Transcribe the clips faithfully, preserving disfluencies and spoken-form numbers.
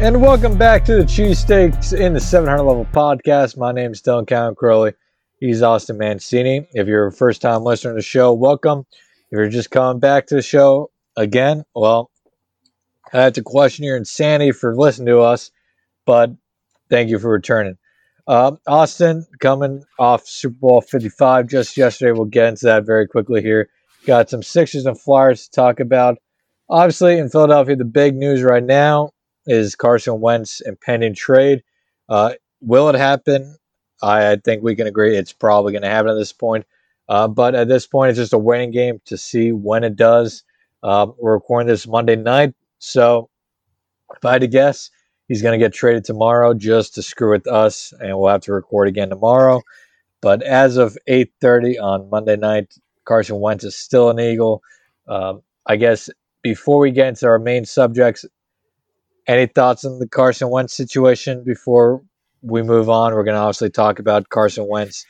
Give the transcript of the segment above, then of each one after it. And welcome back to the Cheesesteaks in the seven hundred Level Podcast. My name is Dylan Cow Crowley. He's Austin Mancini. If you're a first-time listener to the show, welcome. If you're just coming back to the show again, well, I have to question your insanity for listening to us, but thank you for returning. Uh, Austin, coming off Super Bowl fifty-five just yesterday. We'll get into that very quickly here. Got some Sixers and Flyers to talk about. Obviously, in Philadelphia, the big news right now is Carson Wentz impending trade. Uh, will it happen? I, I think we can agree it's probably going to happen at this point. Uh, but at this point, it's just a waiting game to see when it does. Uh, we're recording this Monday night, so if I had to guess, he's going to get traded tomorrow just to screw with us, and we'll have to record again tomorrow. But as of eight thirty on Monday night, Carson Wentz is still an Eagle. Um, I guess before we get into our main subjects, any thoughts on the Carson Wentz situation before we move on? We're going to obviously talk about Carson Wentz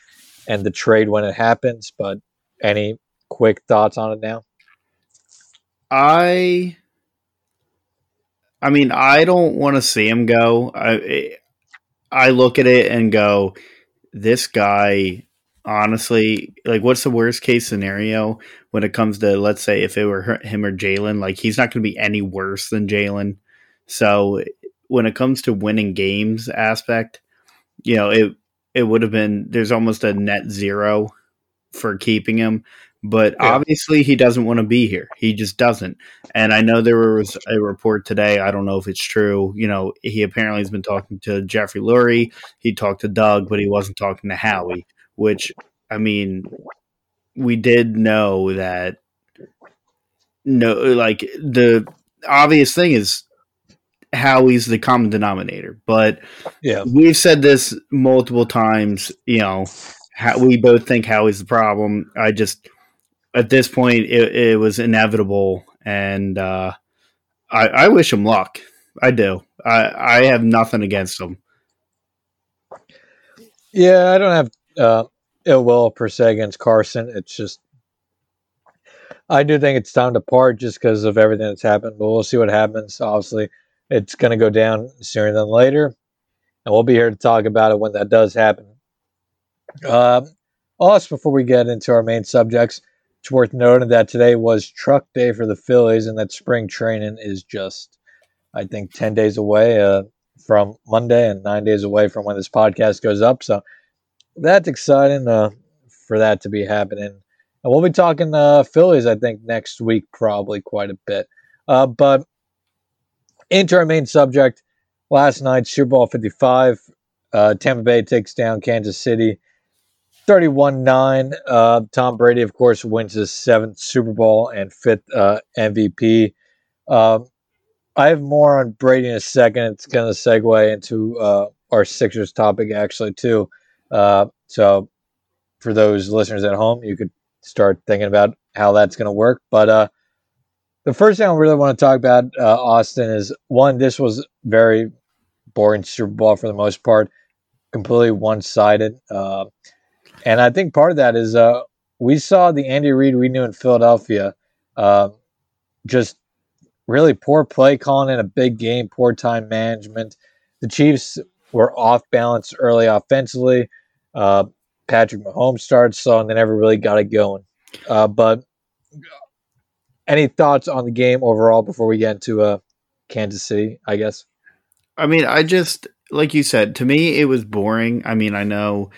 and the trade when it happens, but any quick thoughts on it now? I, I mean, I don't want to see him go. I, I look at it and go, this guy, honestly, like, what's the worst case scenario when it comes to, let's say, if it were him or Jaylen? Like, he's not going to be any worse than Jaylen. So when it comes to winning games aspect, you know, it it would have been, there's almost a net zero for keeping him. But yeah, Obviously he doesn't want to be here. He just doesn't. And I know there was a report today, I don't know if it's true, you know, he apparently has been talking to Jeffrey Lurie. He talked to Doug, but he wasn't talking to Howie, which, I mean, we did know that. No, like, the obvious thing is Howie's the common denominator, but yeah, we've said this multiple times. You know, how we both think Howie's the problem. I just, at this point, it, it was inevitable, and uh, I, I wish him luck. I do. I, I have nothing against him. Yeah, I don't have uh, ill will per se against Carson. It's just, I do think it's time to part just because of everything that's happened. But we'll see what happens. Obviously, it's going to go down sooner than later, and we'll be here to talk about it when that does happen. Um, also, before we get into our main subjects, it's worth noting that today was truck day for the Phillies, and that spring training is just, I think, ten days away uh, from Monday and nine days away from when this podcast goes up. So that's exciting uh, for that to be happening. And we'll be talking uh, Phillies, I think, next week probably quite a bit. Uh, but into our main subject, last night, Super Bowl fifty-five, uh, Tampa Bay takes down Kansas City thirty-one nine. Uh, Tom Brady, of course, wins his seventh Super Bowl and fifth uh, M V P. Um, I have more on Brady in a second. It's going to segue into uh, our Sixers topic, actually, too. Uh, so for those listeners at home, you could start thinking about how that's going to work. But uh, the first thing I really want to talk about, uh, Austin, is, one, this was very boring Super Bowl for the most part, completely one-sided. Uh, and I think part of that is uh, we saw the Andy Reid we knew in Philadelphia, uh, just really poor play calling in a big game, poor time management. The Chiefs were off balance early offensively. Uh, Patrick Mahomes started slow, and they never really got it going. Uh, but any thoughts on the game overall before we get into uh, Kansas City, I guess? I mean, I just, like you said, to me, it was boring. I mean, I know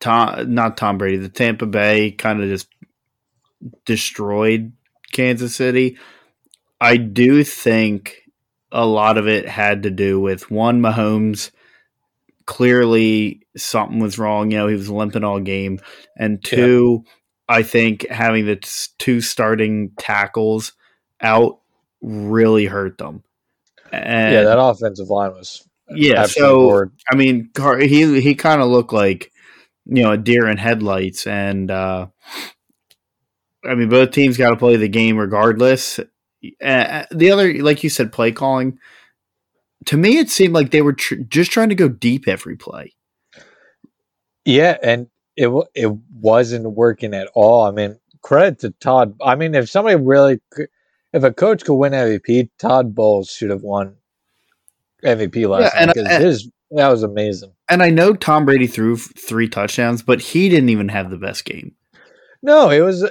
Tom, not Tom Brady, the Tampa Bay kind of just destroyed Kansas City. I do think a lot of it had to do with, one, Mahomes, clearly something was wrong. You know, he was limping all game. And two, yeah, I think having the t- two starting tackles out really hurt them. And yeah, that offensive line was yeah. So bored. I mean, he he kind of looked like, you know, a deer in headlights, and uh, I mean, both teams got to play the game regardless. Uh, the other, like you said, play calling. To me, it seemed like they were tr- just trying to go deep every play. Yeah, and It it wasn't working at all. I mean, credit to Todd. I mean, if somebody really, if a coach could win M V P, Todd Bowles should have won M V P last yeah, night. And, and, his, that was amazing. And I know Tom Brady threw three touchdowns, but he didn't even have the best game. No, it was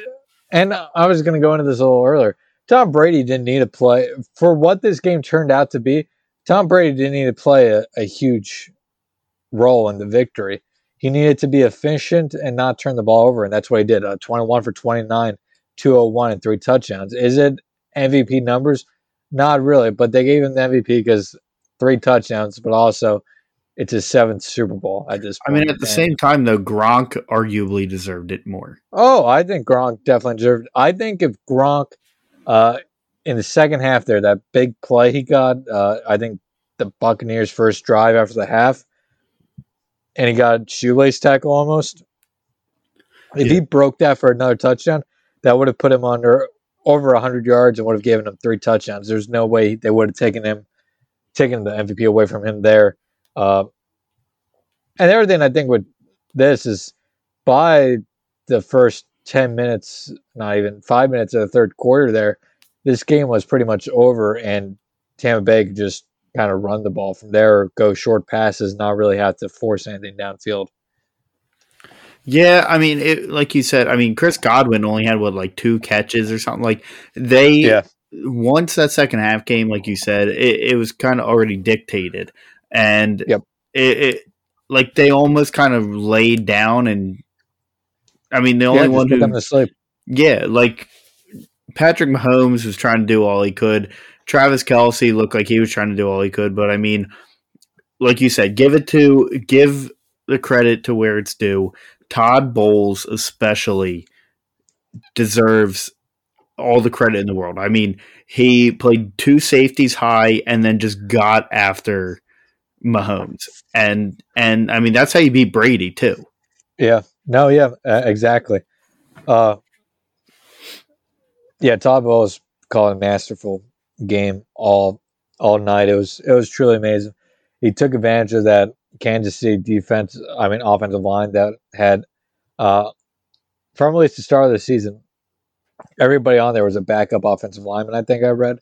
– and I was going to go into this a little earlier. Tom Brady didn't need to play – for what this game turned out to be, Tom Brady didn't need to play a, a huge role in the victory. He needed to be efficient and not turn the ball over, and that's what he did. Uh, twenty-one for twenty-nine, two oh one, and three touchdowns. Is it M V P numbers? Not really, but they gave him the M V P because three touchdowns, but also – it's his seventh Super Bowl at this point. I mean, at the and, same time, though, Gronk arguably deserved it more. Oh, I think Gronk definitely deserved it. I think if Gronk, uh, in the second half there, that big play he got, uh, I think the Buccaneers' first drive after the half, and he got a shoelace tackle almost. If yeah. he broke that for another touchdown, that would have put him under over one hundred yards and would have given him three touchdowns. There's no way they would have taken him, taken the M V P away from him there. Uh, and everything I think with this is by the first ten minutes, not even five minutes of the third quarter there, this game was pretty much over and Tampa Bay could just kind of run the ball from there, or go short passes, not really have to force anything downfield. Yeah, I mean, it, like you said, I mean, Chris Godwin only had, what, like two catches or something? Like they, yeah. once that second half came, like you said, it, it was kind of already dictated. And yep. it, it like they almost kind of laid down, and I mean the yeah, only one who sleep. yeah, like Patrick Mahomes was trying to do all he could. Travis Kelce looked like he was trying to do all he could, but I mean, like you said, give it to give the credit to where it's due. Todd Bowles especially deserves all the credit in the world. I mean, he played two safeties high and then just got after Mahomes, and and I mean that's how you beat Brady too. Yeah, no, yeah, uh, exactly. Uh, yeah, Todd Bowles called a masterful game all all night. It was it was truly amazing. He took advantage of that Kansas City defense. I mean, offensive line that had uh, from at least the start of the season, everybody on there was a backup offensive lineman. I think I read.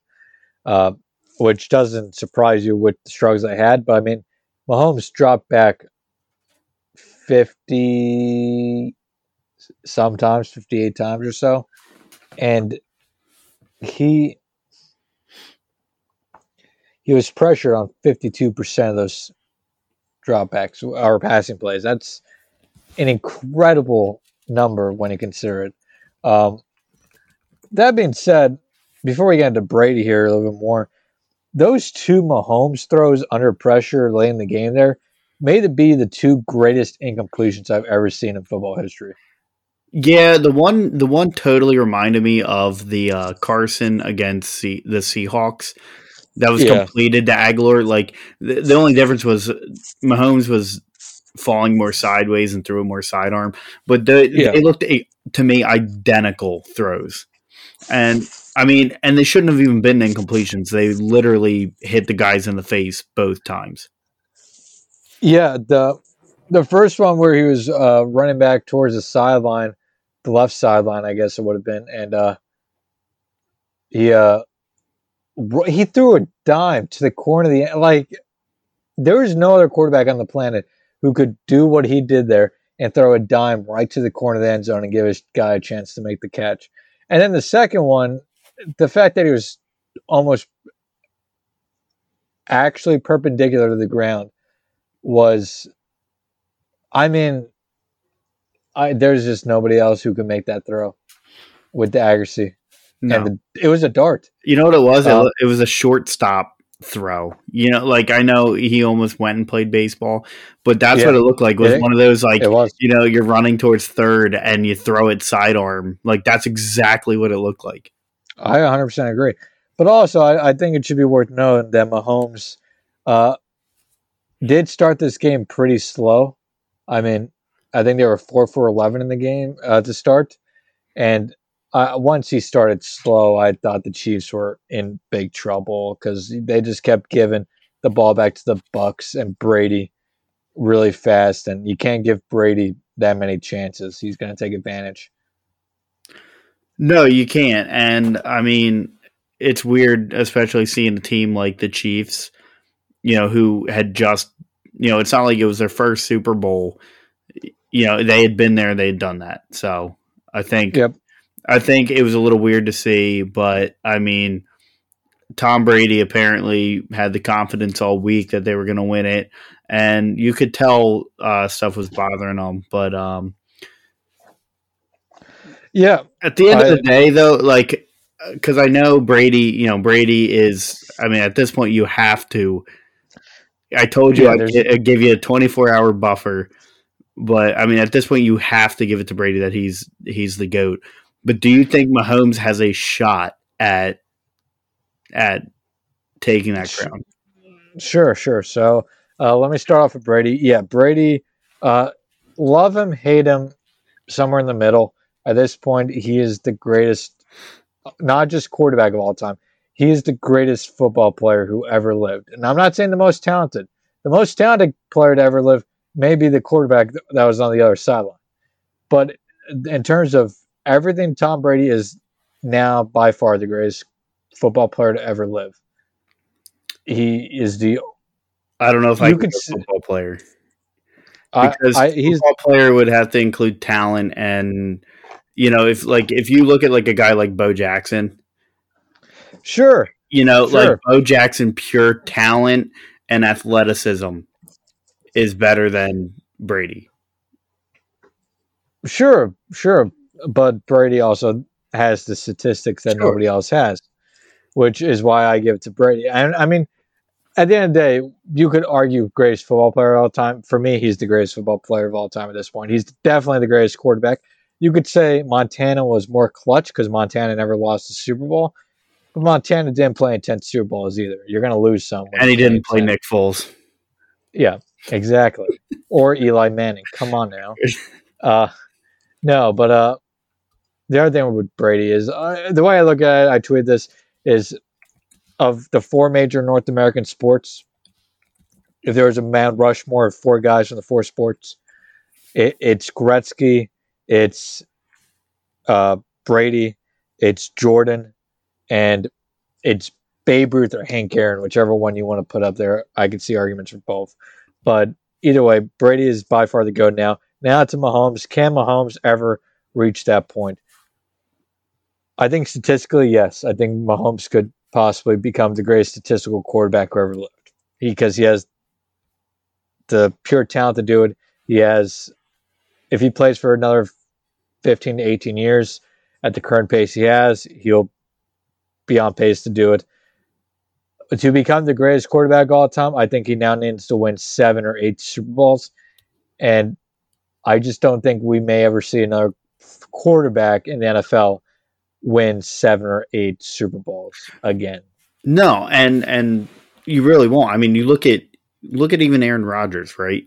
Uh, Which doesn't surprise you with the struggles I had, but I mean, Mahomes dropped back fifty, sometimes fifty-eight times or so, and he he was pressured on fifty-two percent of those dropbacks or passing plays. That's an incredible number when you consider it. Um, that being said, before we get into Brady here a little bit more. Those two Mahomes throws under pressure late in the game there may be the two greatest incompletions I've ever seen in football history. Yeah, the one the one totally reminded me of the uh, Carson against C- the Seahawks that was yeah. completed to Aguilar. Like th- the only difference was Mahomes was falling more sideways and threw a more sidearm, but the, yeah. they looked to me identical throws. And I mean, and they shouldn't have even been incompletions. They literally hit the guys in the face both times. Yeah, the the first one where he was uh, running back towards the sideline, the left sideline, I guess it would have been, and uh, he uh, he threw a dime to the corner of the like. There is no other quarterback on the planet who could do what he did there and throw a dime right to the corner of the end zone and give his guy a chance to make the catch. And then the second one, the fact that he was almost actually perpendicular to the ground was, I mean, I there's just nobody else who could make that throw with the accuracy. No. And the, it was a dart. You know what it was? Um, it was a shortstop throw. You know, like I know he almost went and played baseball, but that's yeah. what it looked like. Was it, one of those like you know you're running towards third and you throw it sidearm. Like that's exactly what it looked like. I one hundred percent agree, but also I, I think it should be worth noting that Mahomes uh, did start this game pretty slow. I mean, I think they were four for eleven in the game uh, to start, and Uh, once he started slow, I thought the Chiefs were in big trouble because they just kept giving the ball back to the Bucs and Brady really fast, and you can't give Brady that many chances. He's going to take advantage. No, you can't. And, I mean, it's weird, especially seeing a team like the Chiefs you know, who had just, you know, it's not like it was their first Super Bowl. You know, they had been there, they had done that. So I think, yep. I think it was a little weird to see, but I mean, Tom Brady apparently had the confidence all week that they were going to win it, and you could tell uh, stuff was bothering them. But um, yeah, at the end I, of the day, though, like, because I know Brady, you know, Brady is. I mean, at this point, you have to. I told you yeah, I'd, g- I'd give you a twenty-four hour buffer, but I mean, at this point, you have to give it to Brady that he's he's the GOAT. But do you think Mahomes has a shot at? at taking that crown? Sure, sure. So uh, let me start off with Brady. Yeah, Brady, uh, love him, hate him, somewhere in the middle. At this point, he is the greatest, not just quarterback of all time, he is the greatest football player who ever lived. And I'm not saying the most talented. The most talented player to ever live may be the quarterback that was on the other sideline. But in terms of everything, Tom Brady is now by far the greatest football player to ever live. He is the. I don't know if I could say football player. Because I, I, he's, football player would have to include talent, and you know, if like if you look at like a guy like Bo Jackson, sure, you know, sure. like Bo Jackson, pure talent and athleticism is better than Brady. Sure, sure, but Brady also has the statistics that sure. nobody else has. Which is why I give it to Brady. And I mean, at the end of the day, you could argue greatest football player of all time. For me, he's the greatest football player of all time at this point. He's definitely the greatest quarterback. You could say Montana was more clutch because Montana never lost the Super Bowl. But Montana didn't play in ten Super Bowls either. You're going to lose some. And he didn't play Nick Foles. Yeah, exactly. Or Eli Manning. Come on now. Uh, no, but uh, the other thing with Brady is uh, the way I look at it, I tweeted this. Is of the four major North American sports, if there was a Mount Rushmore of four guys from the four sports, it, it's Gretzky, it's uh, Brady, it's Jordan, and it's Babe Ruth or Hank Aaron, whichever one you want to put up there. I could see arguments for both. But either way, Brady is by far the GOAT now. Now to Mahomes. Can Mahomes ever reach that point? I think statistically, yes. I think Mahomes could possibly become the greatest statistical quarterback who ever lived because he has the pure talent to do it. He has, if he plays for another fifteen to eighteen years at the current pace he has, he'll be on pace to do it. To become the greatest quarterback of all time, I think he now needs to win seven or eight Super Bowls. And I just don't think we may ever see another quarterback in the N F L win seven or eight Super Bowls again. No, and and you really won't. I mean, you look at look at even Aaron Rodgers, right?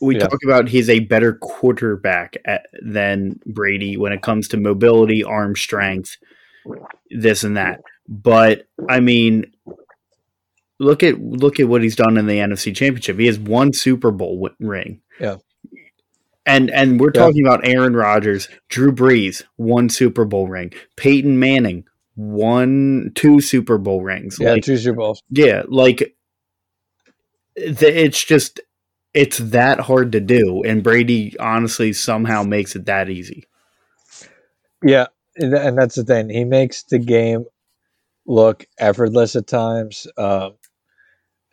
We yeah. talk about he's a better quarterback at, than Brady when it comes to mobility, arm strength, this and that. But I mean, look at look at what he's done in the N F C Championship. He has one Super Bowl ring. Yeah. And and we're yeah. talking about Aaron Rodgers, Drew Brees, one Super Bowl ring, Peyton Manning, one, two Super Bowl rings. Yeah, like, two Super Bowls. Yeah, like the, it's just it's that hard to do, and Brady honestly somehow makes it that easy. Yeah, and that's the thing. He makes the game look effortless at times, um,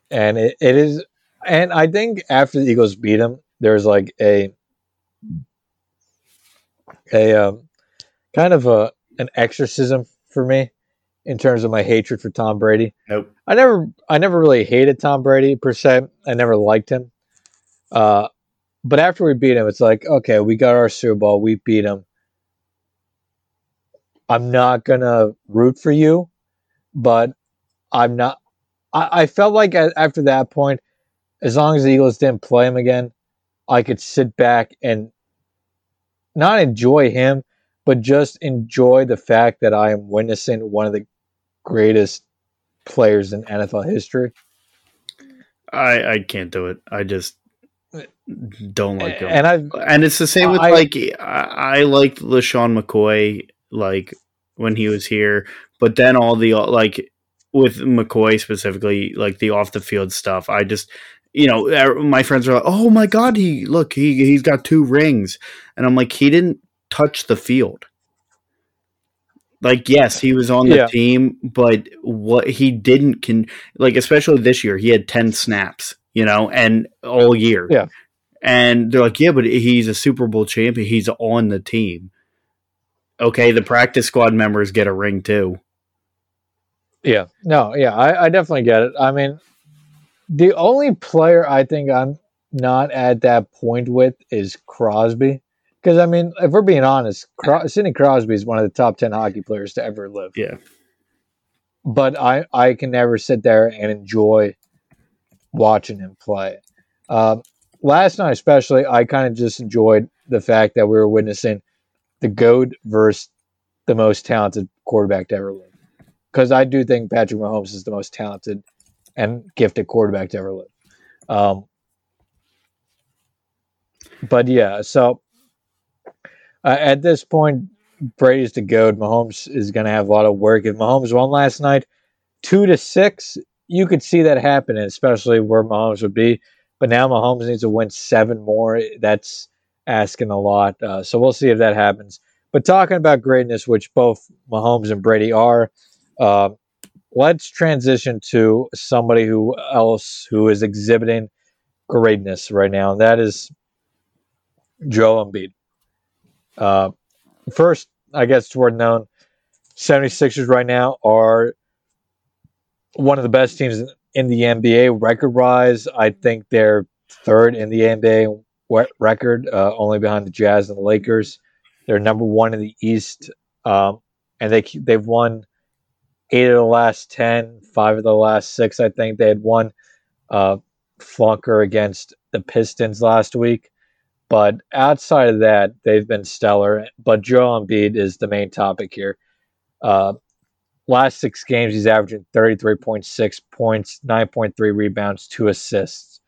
and it, it is. And I think after the Eagles beat him, there's like a. a um, kind of a an exorcism for me in terms of my hatred for Tom Brady. Nope. I never I never really hated Tom Brady per se. I never liked him. Uh, but after we beat him, it's like, okay, we got our Super Bowl. We beat him. I'm not going to root for you, but I'm not. I, I felt like at, after that point, as long as the Eagles didn't play him again, I could sit back and not enjoy him, but just enjoy the fact that I am witnessing one of the greatest players in N F L history. I, I can't do it. I just don't like him. And I and it's the same with I, like I, I liked LeSean McCoy like when he was here, but then all the like with McCoy specifically, like the off the field stuff, I just, you know, my friends are like, "Oh my God, he look, he he's got two rings," and I'm like, he didn't touch the field. Like, yes, he was on the yeah. team, but what he didn't can like, especially this year, he had ten snaps, you know, and all year, yeah. And they're like, "Yeah, but he's a Super Bowl champion. He's on the team." Okay, the practice squad members get a ring too. Yeah, no, yeah, I, I definitely get it. I mean, the only player I think I'm not at that point with is Crosby. Because, I mean, if we're being honest, Cros- Sidney Crosby is one of the top ten hockey players to ever live. Yeah. But I, I can never sit there and enjoy watching him play. Um, last night especially, I kind of just enjoyed the fact that we were witnessing the GOAT versus the most talented quarterback to ever live. Because I do think Patrick Mahomes is the most talented and gifted quarterback to ever live. Um, but yeah, so uh, at this point, Brady's the GOAT. Mahomes is going to have a lot of work. If Mahomes won last night, two to six, you could see that happening, especially where Mahomes would be. But now Mahomes needs to win seven more. That's asking a lot. Uh, so we'll see if that happens. But talking about greatness, which both Mahomes and Brady are, Uh, let's transition to somebody who else who is exhibiting greatness right now, and that is Joe Embiid. Uh, first, I guess it's worth known, 76ers right now are one of the best teams in the N B A record-wise. I think they're third in the N B A record, uh, only behind the Jazz and the Lakers. They're number one in the East, um, and they they've won eight of the last ten, five of the last six. I think they had one uh, flunker against the Pistons last week. But outside of that, they've been stellar. But Joel Embiid is the main topic here. Uh, last six games, he's averaging thirty-three point six points, nine point three rebounds, two assists.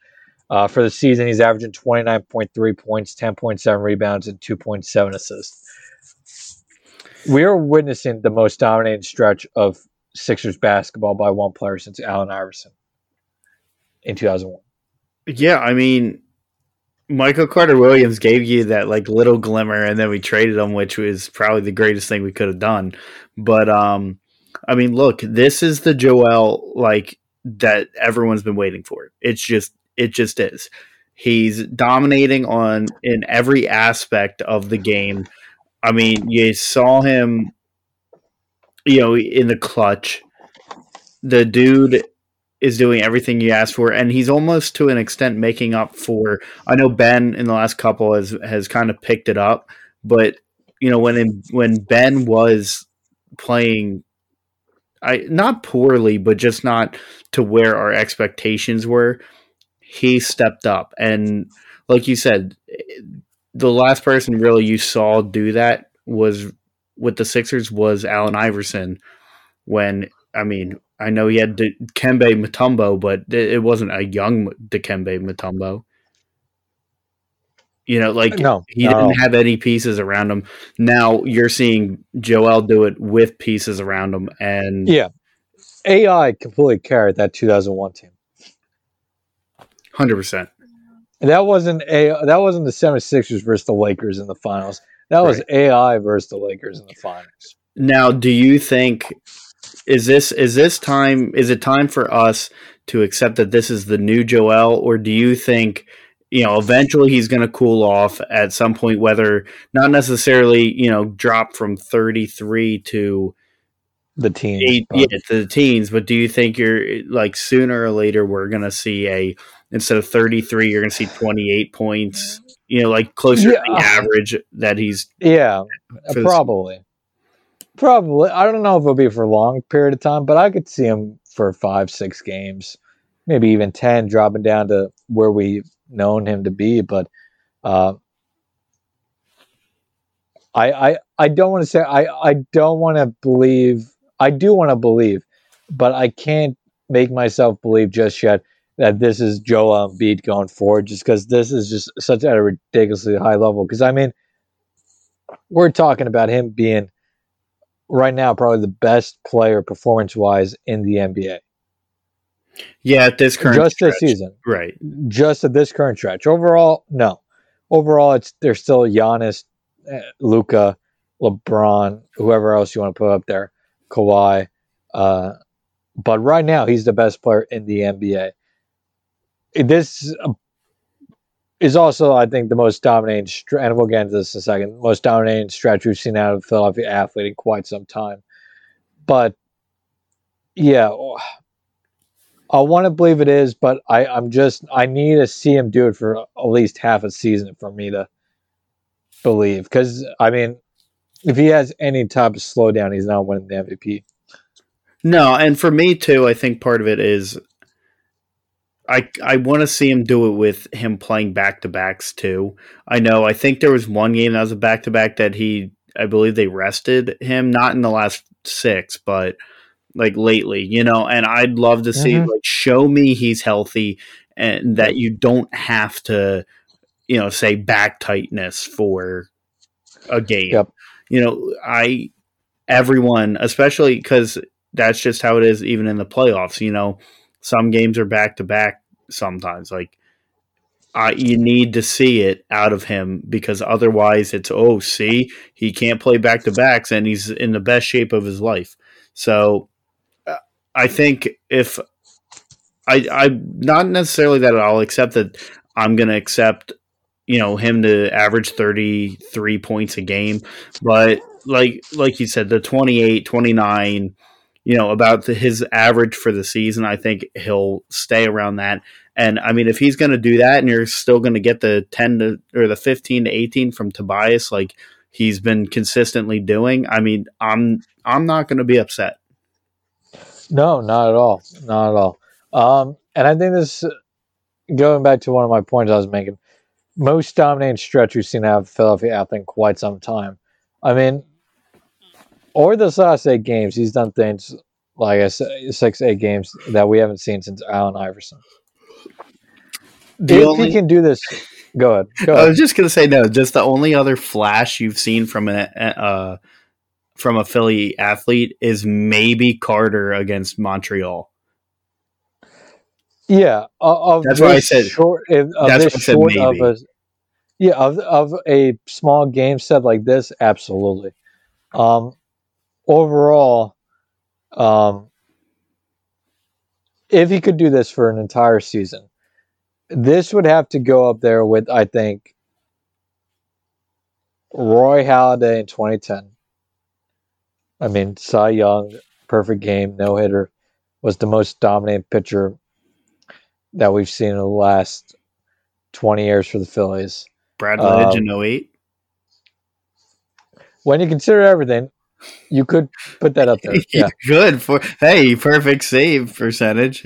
Uh, for the season, he's averaging twenty-nine point three points, ten point seven rebounds, and two point seven assists. We are witnessing the most dominating stretch of Sixers basketball by one player since Allen Iverson in two thousand one. Yeah, I mean, Michael Carter-Williams gave you that like little glimmer, and then we traded him, which was probably the greatest thing we could have done. But um, I mean, look, this is the Joel like that everyone's been waiting for. It's just, it just is. He's dominating on in every aspect of the game. I mean, you saw him, you know, in the clutch. The dude is doing everything you asked for, and he's almost to an extent making up for. I know Ben in the last couple has, has kind of picked it up, but you know, when in, when Ben was playing, I not poorly, but just not to where our expectations were, he stepped up, and like you said, it, the last person really you saw do that was with the Sixers was Allen Iverson. When, I mean, I know he had Dikembe Mutombo, but it wasn't a young Dikembe Mutombo. You know, like no, he no. didn't have any pieces around him. Now you're seeing Joel do it with pieces around him. And yeah, A I completely carried that two thousand one team. one hundred percent. That wasn't a that wasn't the 76ers versus the Lakers in the finals. That was right. A I versus the Lakers in the finals. Now, do you think is this is this time is it time for us to accept that this is the new Joel, or do you think, you know, eventually he's going to cool off at some point, whether not necessarily, you know, drop from thirty-three to the teens, eight, yeah, to the teens, but do you think you're like sooner or later we're going to see a instead of thirty-three, you're going to see twenty-eight points, you know, like closer yeah. to the average that he's. Yeah, probably. Probably. I don't know if it'll be for a long period of time, but I could see him for five, six games, maybe even ten, dropping down to where we've known him to be. But uh, I, I, I don't want to say, I, I don't want to believe, I do want to believe, but I can't make myself believe just yet that this is Joel Embiid going forward, just because this is just such at a ridiculously high level. Because, I mean, we're talking about him being right now probably the best player performance-wise in the N B A. Yeah, at this current just stretch. This season, right? Just at this current stretch. Overall, no. Overall, it's they're still Giannis, Luka, LeBron, whoever else you want to put up there, Kawhi. Uh, but right now, he's the best player in the N B A. This is also, I think, the most dominating stretch, and we'll get into this in a second, the most dominating stretch we've seen out of the Philadelphia athlete in quite some time. But, yeah, I want to believe it is, but I, I'm just, I need to see him do it for at least half a season for me to believe. Because, I mean, if he has any type of slowdown, he's not winning the M V P. No, and for me, too, I think part of it is I I want to see him do it with him playing back-to-backs, too. I know, I think there was one game that was a back-to-back that he, I believe they rested him, not in the last six, but like lately, you know, and I'd love to see, mm-hmm. like, show me he's healthy and that you don't have to, you know, say back tightness for a game. Yep. You know, I, everyone, especially because that's just how it is even in the playoffs, you know. Some games are back-to-back sometimes. Like, I, you need to see it out of him because otherwise it's, oh, see, he can't play back-to-backs and he's in the best shape of his life. So uh, I think if I, I – not necessarily that I'll accept that I'm going to accept, you know, him to average thirty-three points a game. But like like you said, the twenty-eight, twenty-nine – you know, about the, his average for the season, I think he'll stay around that. And, I mean, if he's going to do that and you're still going to get the ten to, or the fifteen to eighteen from Tobias like he's been consistently doing, I mean, I'm I'm not going to be upset. No, not at all. Not at all. Um, and I think this, going back to one of my points I was making, most dominating stretch we've seen out of Philadelphia athlete in quite some time. I mean, or this last eight games, he's done things, like I said, six, eight games that we haven't seen since Allen Iverson. The if only, he can do this, go ahead. Go I ahead. was just going to say, no, just the only other flash you've seen from a, uh, from a Philly athlete is maybe Carter against Montreal. Yeah. Of, of that's what I said. Short, of that's what I said, maybe. Of a, yeah, of, of a small game set like this, absolutely. Um, Overall, um, if he could do this for an entire season, this would have to go up there with, I think, Roy Halladay in twenty ten. I mean, Cy Young, perfect game, no hitter, was the most dominant pitcher that we've seen in the last twenty years for the Phillies. Brad Lidge um, in oh eight. When you consider everything, you could put that up there. Yeah. You could for hey, perfect save percentage.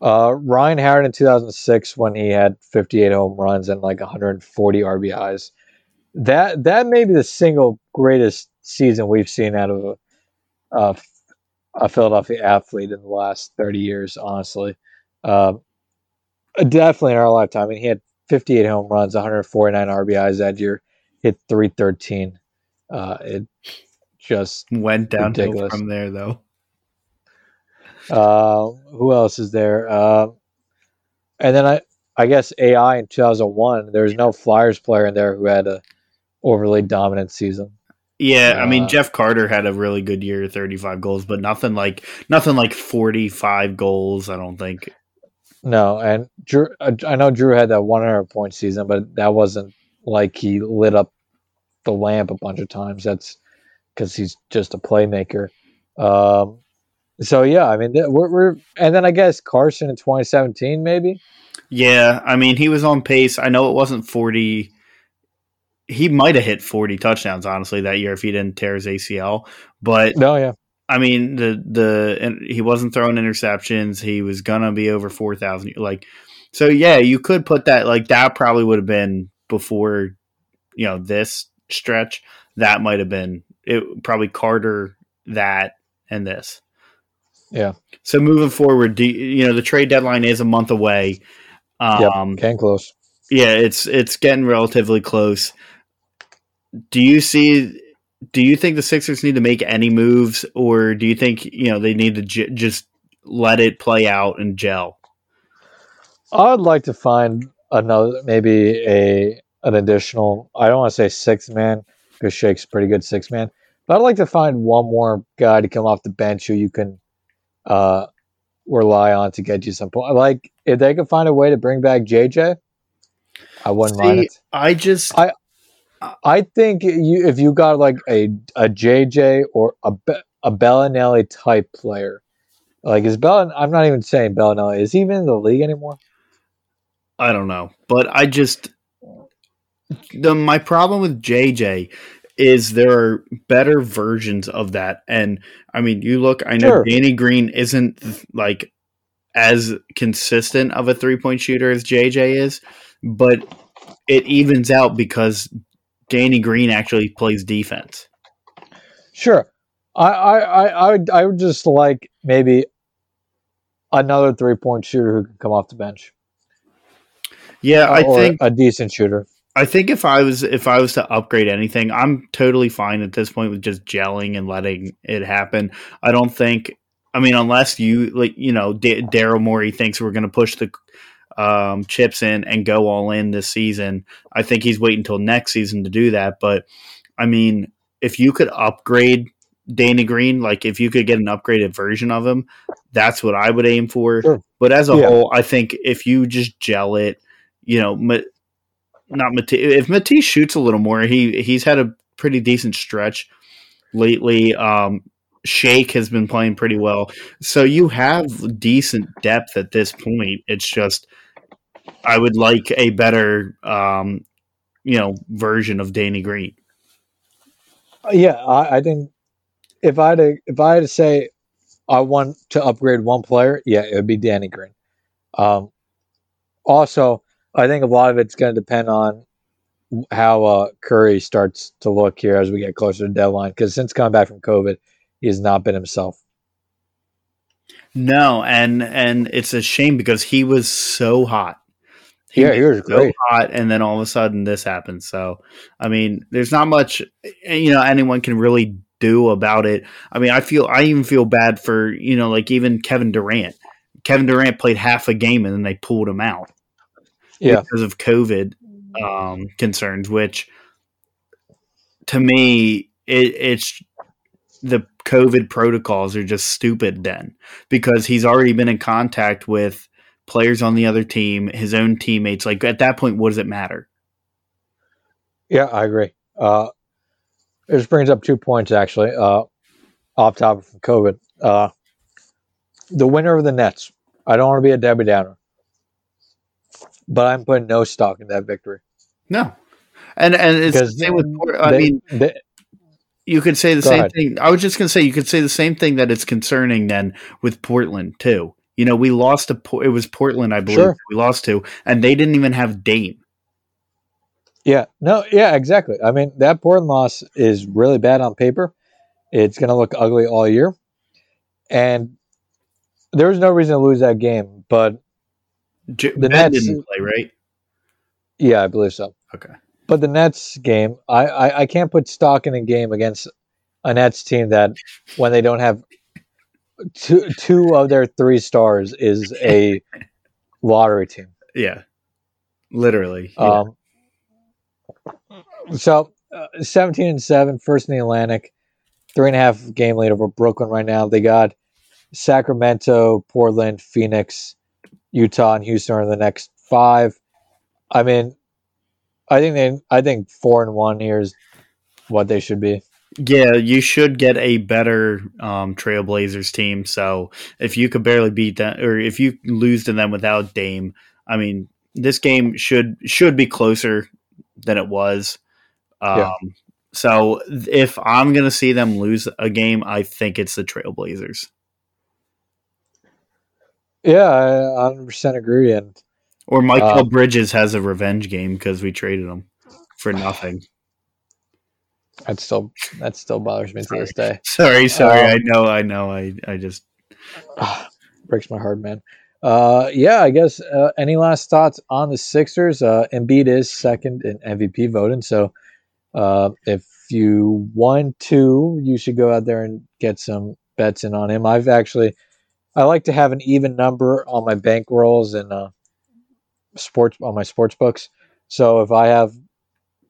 Uh, Ryan Howard in two thousand six when he had fifty-eight home runs and like one hundred forty R B Is. That that may be the single greatest season we've seen out of a, uh, a Philadelphia athlete in the last thirty years. Honestly, uh, definitely in our lifetime. I mean, he had fifty-eight home runs, one hundred forty-nine R B Is that year. Hit three thirteen. Uh, it. Just went downhill from there, though. Uh, who else is there? Uh, and then I, I guess A I in two thousand one. There's no Flyers player in there who had a overly dominant season. Yeah, uh, I mean Jeff Carter had a really good year, thirty-five goals, but nothing like nothing like forty-five goals. I don't think. No, and Drew, I know Drew had that one hundred point season, but that wasn't like he lit up the lamp a bunch of times. That's because he's just a playmaker. Um, so, yeah, I mean, we're, we're – and then I guess Carson in twenty seventeen maybe? Yeah, I mean, he was on pace. I know it wasn't forty – he might have hit forty touchdowns, honestly, that year if he didn't tear his A C L. But, no, yeah. I mean, the the and he wasn't throwing interceptions. He was going to be over four thousand. Like, so, yeah, you could put that – like, that probably would have been before, you know, this stretch. That might have been – it probably Carter, that, and this. Yeah. So moving forward, do you, you know, the trade deadline is a month away. Um, yep, getting close. Yeah, it's it's getting relatively close. Do you see do you think the Sixers need to make any moves, or do you think, you know, they need to j- just let it play out and gel? I'd like to find another, maybe a an additional, I don't want to say six man, because Shake's pretty good six man, but I'd like to find one more guy to come off the bench who you can uh, rely on to get you some point. Like, if they could find a way to bring back J J, I wouldn't See, mind it. I just, I, I think you if you got like a a J J or a a Bellinelli type player, like is Bellin. I'm not even saying Bellinelli is he even in the league anymore. I don't know, but I just the my problem with J J is there are better versions of that, and I mean, you look. I know sure. Danny Green isn't like as consistent of a three point shooter as J J is, but it evens out because Danny Green actually plays defense. Sure. I, I, I, I, would, I would just like maybe another three-point shooter who can come off the bench. Yeah, uh, I think a decent shooter. I think if I was if I was to upgrade anything, I'm totally fine at this point with just gelling and letting it happen. I don't think I mean unless you like you know D- Daryl Morey thinks we're going to push the Um, chips in and go all in this season. I think he's waiting until next season to do that. But I mean, if you could upgrade Danny Green, like if you could get an upgraded version of him, that's what I would aim for. Sure. But as a yeah. whole, I think if you just gel it, you know, Ma- not Matisse. If Matisse shoots a little more, he he's had a pretty decent stretch lately. Um, Shake has been playing pretty well, so you have decent depth at this point. It's just. I would like a better, um, you know, version of Danny Green. Yeah, I, I think if I had to, if I had to say I want to upgrade one player, yeah, it would be Danny Green. Um, also, I think a lot of it's going to depend on how uh, Curry starts to look here as we get closer to the deadline. Because since coming back from COVID, he has not been himself. No, and and it's a shame because he was so hot. He yeah, he was so great. hot, and then all of a sudden this happens. So, I mean, there's not much, you know, anyone can really do about it. I mean, I feel I even feel bad for, you know, like even Kevin Durant. Kevin Durant played half a game, and then they pulled him out yeah. because of COVID um, concerns. Which, to me, it, it's the COVID protocols are just stupid then, because he's already been in contact with players on the other team, his own teammates. Like at that point, what does it matter? Yeah, I agree. Uh, this brings up two points actually, uh, off topic from COVID. Uh, the winner of the Nets. I don't want to be a Debbie Downer, but I'm putting no stock in that victory. No, and and it's the same with. I they, mean. They, You could say the Go same ahead. thing. I was just going to say you could say the same thing that it's concerning then with Portland too. You know, we lost to it was Portland, I believe. Sure. We lost to, and they didn't even have Dame. Yeah, no, yeah, exactly. I mean, that Portland loss is really bad on paper. It's going to look ugly all year, and there was no reason to lose that game. But J- the ben Nets didn't play, right? Yeah, I believe so. Okay. But the Nets game, I, I, I can't put stock in a game against a Nets team that when they don't have two two of their three stars is a lottery team. Yeah, literally. Yeah. Um. So, uh, seventeen and seven, first in the Atlantic, three and a half game lead over Brooklyn right now. They got Sacramento, Portland, Phoenix, Utah, and Houston are the next five. I mean. I think they. I think four and one here is what they should be. Yeah, you should get a better um, Trailblazers team. So if you could barely beat them, or if you lose to them without Dame, I mean, this game should should be closer than it was. Um, yeah. So if I'm gonna see them lose a game, I think it's the Trailblazers. Yeah, I one hundred percent agree. And. Or Michael uh, Bridges has a revenge game because we traded him for nothing. That still that still bothers me sorry. to this day. Sorry, sorry. Um, I know, I know. I I just uh, breaks my heart, man. Uh, yeah, I guess. Uh, any last thoughts on the Sixers? Uh, Embiid is second in M V P voting, so uh, if you want to, you should go out there and get some bets in on him. I've actually, I like to have an even number on my bankrolls and uh, sports on my sports books. So if I have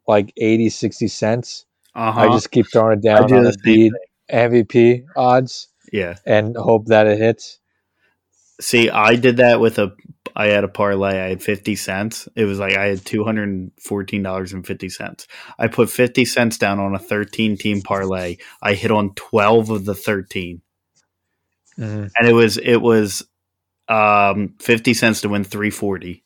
like eighty, sixty cents, uh-huh. I just keep throwing it down on the speed M V P odds. Yeah, and hope that it hits. See, I did that with a. I had a parlay. I had fifty cents. It was like I had two hundred fourteen dollars and fifty cents. I put fifty cents down on a thirteen team parlay. I hit on twelve of the thirteen. Mm-hmm. And it was it was um, fifty cents to win three forty.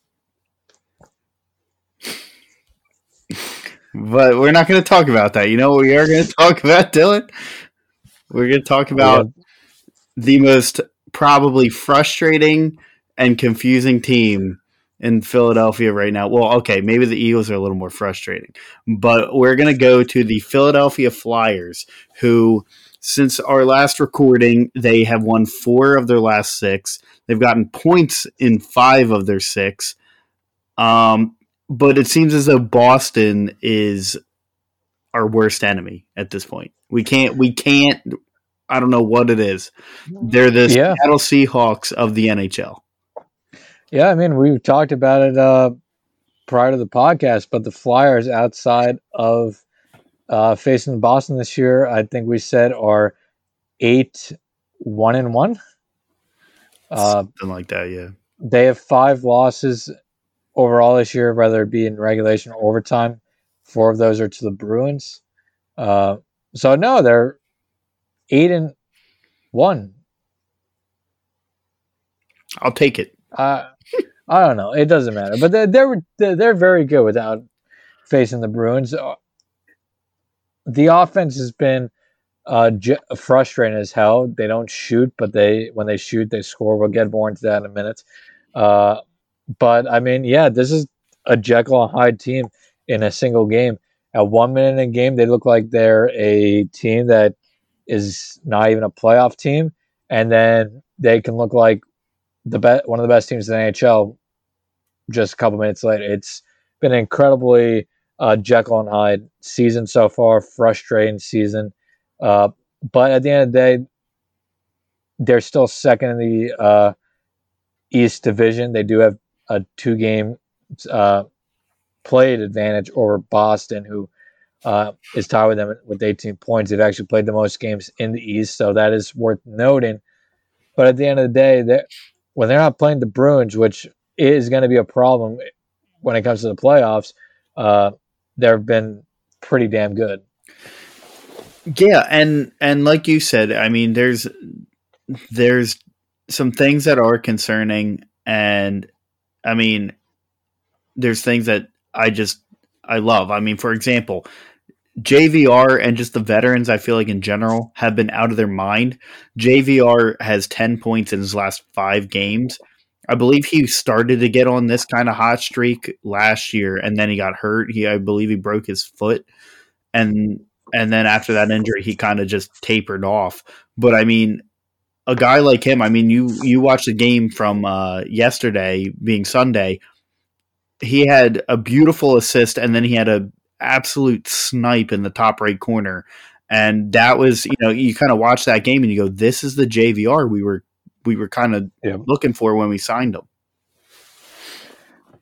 But we're not going to talk about that. You know what we are going to talk about, Dylan? We're going to talk about yeah. the most probably frustrating and confusing team in Philadelphia right now. Well, okay, maybe the Eagles are a little more frustrating, but we're going to go to the Philadelphia Flyers, who, since our last recording, they have won four of their last six. They've gotten points in five of their six. Um, but it seems as though Boston is our worst enemy at this point. We can't, we can't, I don't know what it is. They're the yeah. Seattle Seahawks of the N H L. Yeah, I mean, we've talked about it uh, prior to the podcast, but the Flyers outside of uh, facing Boston this year, I think we said are eight, one and one. Uh, Something like that, yeah. They have five losses overall this year, whether it be in regulation or overtime. Four of those are to the Bruins. Uh, so, no, they're eight and one. I'll take it. Uh, I don't know. It doesn't matter. But they're, they're, they're very good without facing the Bruins. The offense has been uh, j- frustrating as hell. They don't shoot, but they when they shoot, they score. We'll get more into that in a minute. Uh, but, I mean, yeah, this is a Jekyll and Hyde team in a single game. At one minute in a game, they look like they're a team that is not even a playoff team. And then they can look like the best, one of the best teams in the N H L. Just a couple minutes later, it's been an incredibly uh, Jekyll and Hyde season so far, frustrating season. Uh, but at the end of the day, they're still second in the uh, East Division. They do have a two-game uh, played advantage over Boston, who uh, is tied with them with eighteen points. They've actually played the most games in the East, so that is worth noting. But at the end of the day, they're when they're not playing the Bruins, which is going to be a problem when it comes to the playoffs, uh, they've been pretty damn good. Yeah, and and like you said, I mean, there's there's some things that are concerning, and I mean, there's things that I just I love. I mean, for example, J V R and just the veterans, I feel like in general, have been out of their mind. J V R has ten points in his last five games. I believe he started to get on this kind of hot streak last year, and then he got hurt. He, I believe he broke his foot. And and then after that injury, he kind of just tapered off. But, I mean, a guy like him, I mean, you, you watched the game from uh, yesterday, being Sunday. He had a beautiful assist, and then he had a absolute snipe in the top right corner, and that was, you know, you kind of watch that game and you go, this is the J V R we were we were kind of yeah. looking for when we signed him.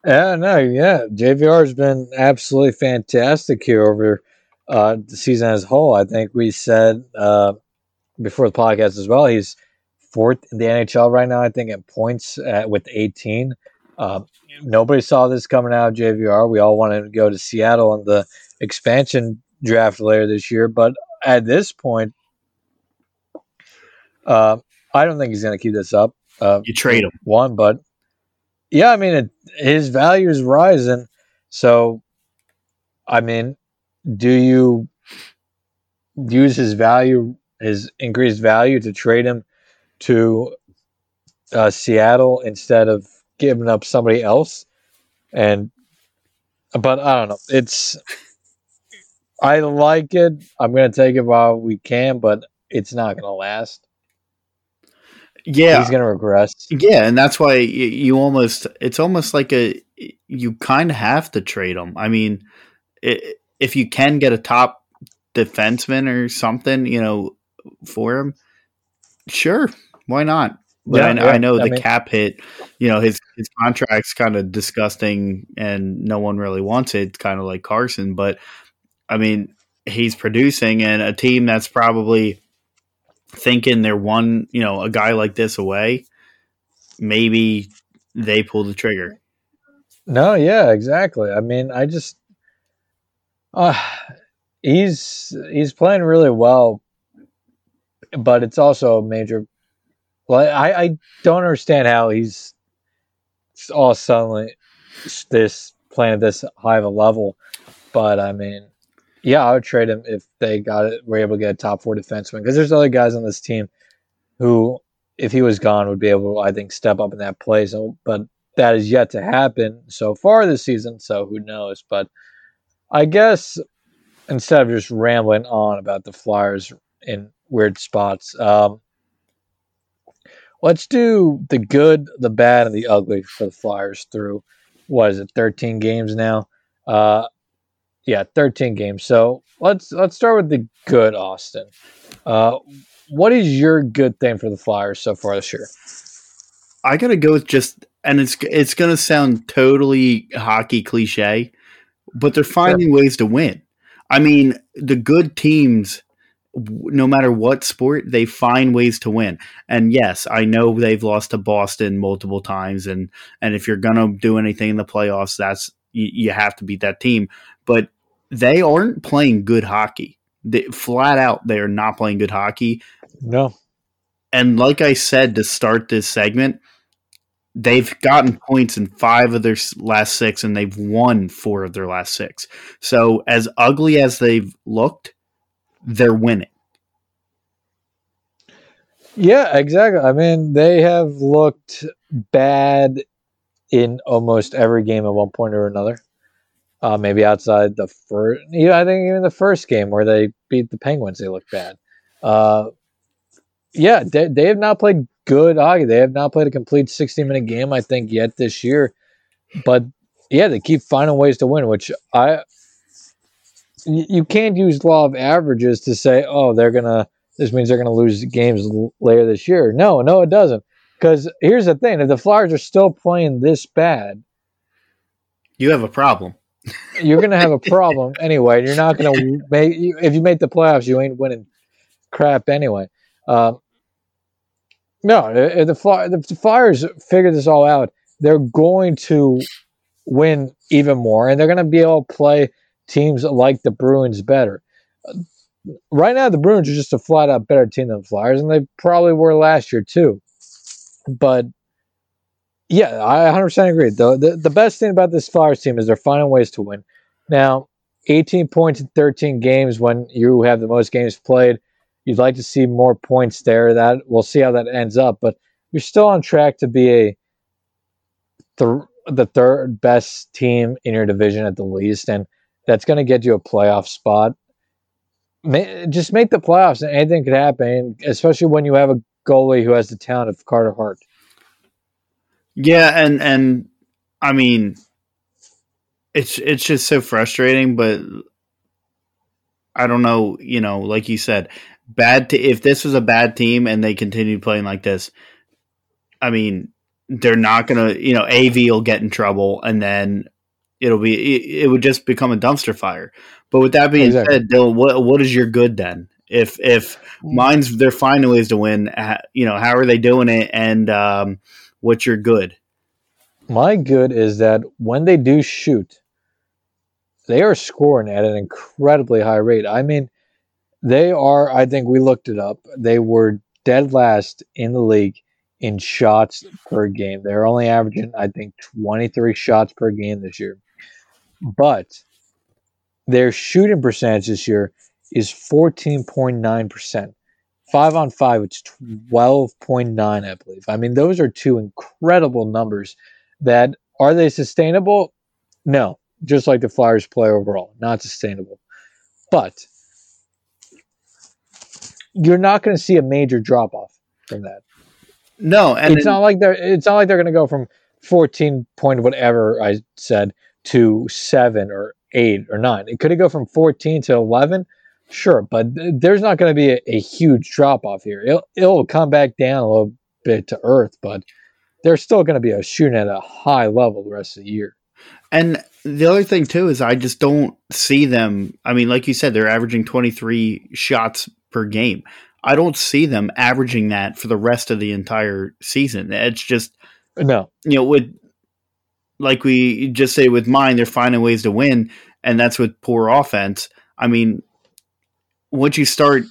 Yeah, no, yeah, J V R has been absolutely fantastic here over uh, the season as a whole. I think we said uh, before the podcast as well, he's fourth in the N H L right now, I think, in points at, with eighteen. Uh, nobody saw this coming out of J V R. We all wanted to go to Seattle in the expansion draft later this year. But at this point, uh, I don't think he's going to keep this up. Uh, you trade him. One, but yeah, I mean, it, his value is rising. So, I mean, do you use his value, his increased value, to trade him to uh, Seattle instead of giving up somebody else? And but I don't know, it's I like it. I'm gonna take it while we can, but it's not gonna last. Yeah, he's gonna regress. Yeah, and that's why you, you almost it's almost like a you kind of have to trade him. I mean, it, if you can get a top defenseman or something, you know, for him, sure, why not? But yeah, I, yeah, I know I the mean, cap hit, you know, his, his contract's kind of disgusting and no one really wants it, kind of like Carson. But, I mean, he's producing, and a team that's probably thinking they're one, you know, a guy like this away, maybe they pull the trigger. No, yeah, exactly. I mean, I just uh, – he's he's playing really well, but it's also a major – Like I, I don't understand how he's all suddenly this playing this high of a level, but I mean, yeah, I would trade him if they got it. Were able to get a top four defenseman, because there's other guys on this team who, if he was gone, would be able to, I think, step up in that place. But that is yet to happen so far this season, so who knows? But I guess instead of just rambling on about the Flyers in weird spots, um, let's do the good, the bad, and the ugly for the Flyers through, what is it, thirteen games now? Uh, yeah, thirteen games. So let's let's start with the good, Austin. Uh, what is your good thing for the Flyers so far this year? I gotta go with just, and it's it's gonna sound totally hockey cliche, but they're finding sure. ways to win. I mean, the good teams, no matter what sport, they find ways to win. And yes, I know they've lost to Boston multiple times. And, and if you're going to do anything in the playoffs, that's, you, you have to beat that team, but they aren't playing good hockey. They, flat out, they are not playing good hockey. No. And like I said, to start this segment, they've gotten points in five of their last six, and they've won four of their last six. So as ugly as they've looked, they're winning. Yeah, exactly. I mean, they have looked bad in almost every game at one point or another. Uh, maybe outside the first, you know, I think even the first game where they beat the Penguins, they looked bad. Uh, yeah, they, they have not played good hockey. They have not played a complete sixty-minute game, I think, yet this year. But, yeah, they keep finding ways to win, which I... You can't use law of averages to say, oh, they're going to, this means they're going to lose games l- later this year. No, no, it doesn't. Because here's the thing. If the Flyers are still playing this bad, you have a problem. You're going to have a problem anyway. You're not going to make, if you make the playoffs, you ain't winning crap anyway. Uh, no, if the, Fly, if the Flyers figure this all out, they're going to win even more, and they're going to be able to play teams like the Bruins better. Right now, the Bruins are just a flat-out better team than the Flyers, and they probably were last year too. But, yeah, I one hundred percent agree. The, the, the best thing about this Flyers team is they're finding ways to win. Now, eighteen points in thirteen games when you have the most games played. You'd like to see more points there. That we'll see how that ends up. But you're still on track to be a th- the third best team in your division at the least, and that's going to get you a playoff spot. May, just make the playoffs, and anything could happen, especially when you have a goalie who has the talent of Carter Hart. Yeah, and and I mean, it's it's just so frustrating. But I don't know, you know, like you said, bad. T- if this was a bad team and they continued playing like this, I mean, they're not going to, you know, A V will get in trouble, and then it'll be, it would just become a dumpster fire. But with that being exactly. said, Dylan, what what is your good then? If if mine's, they're finding ways to win, you know, how are they doing it? And um, what's your good? My good is that when they do shoot, they are scoring at an incredibly high rate. I mean, they are, I think we looked it up, they were dead last in the league in shots per game. They're only averaging, I think, twenty-three shots per game this year. But their shooting percentage this year is fourteen point nine percent. Five on five, it's twelve point nine, I believe. I mean, those are two incredible numbers. That, are they sustainable? No, just like the Flyers play overall, not sustainable. But you're not going to see a major drop-off from that. No, and it's it, not like they're it's not like they're going to go from fourteen point whatever I said to seven or eight or nine. It could go from fourteen to eleven, Sure, but there's not going to be a, a huge drop-off here. It'll, it'll come back down a little bit to earth, but there's still going to be a shooting at a high level the rest of the year. And the other thing, too, is I just don't see them. I mean, like you said, they're averaging twenty-three shots per game. I don't see them averaging that for the rest of the entire season. It's just, no, you know, with like we just say with mine, they're finding ways to win, and that's with poor offense. I mean, once you start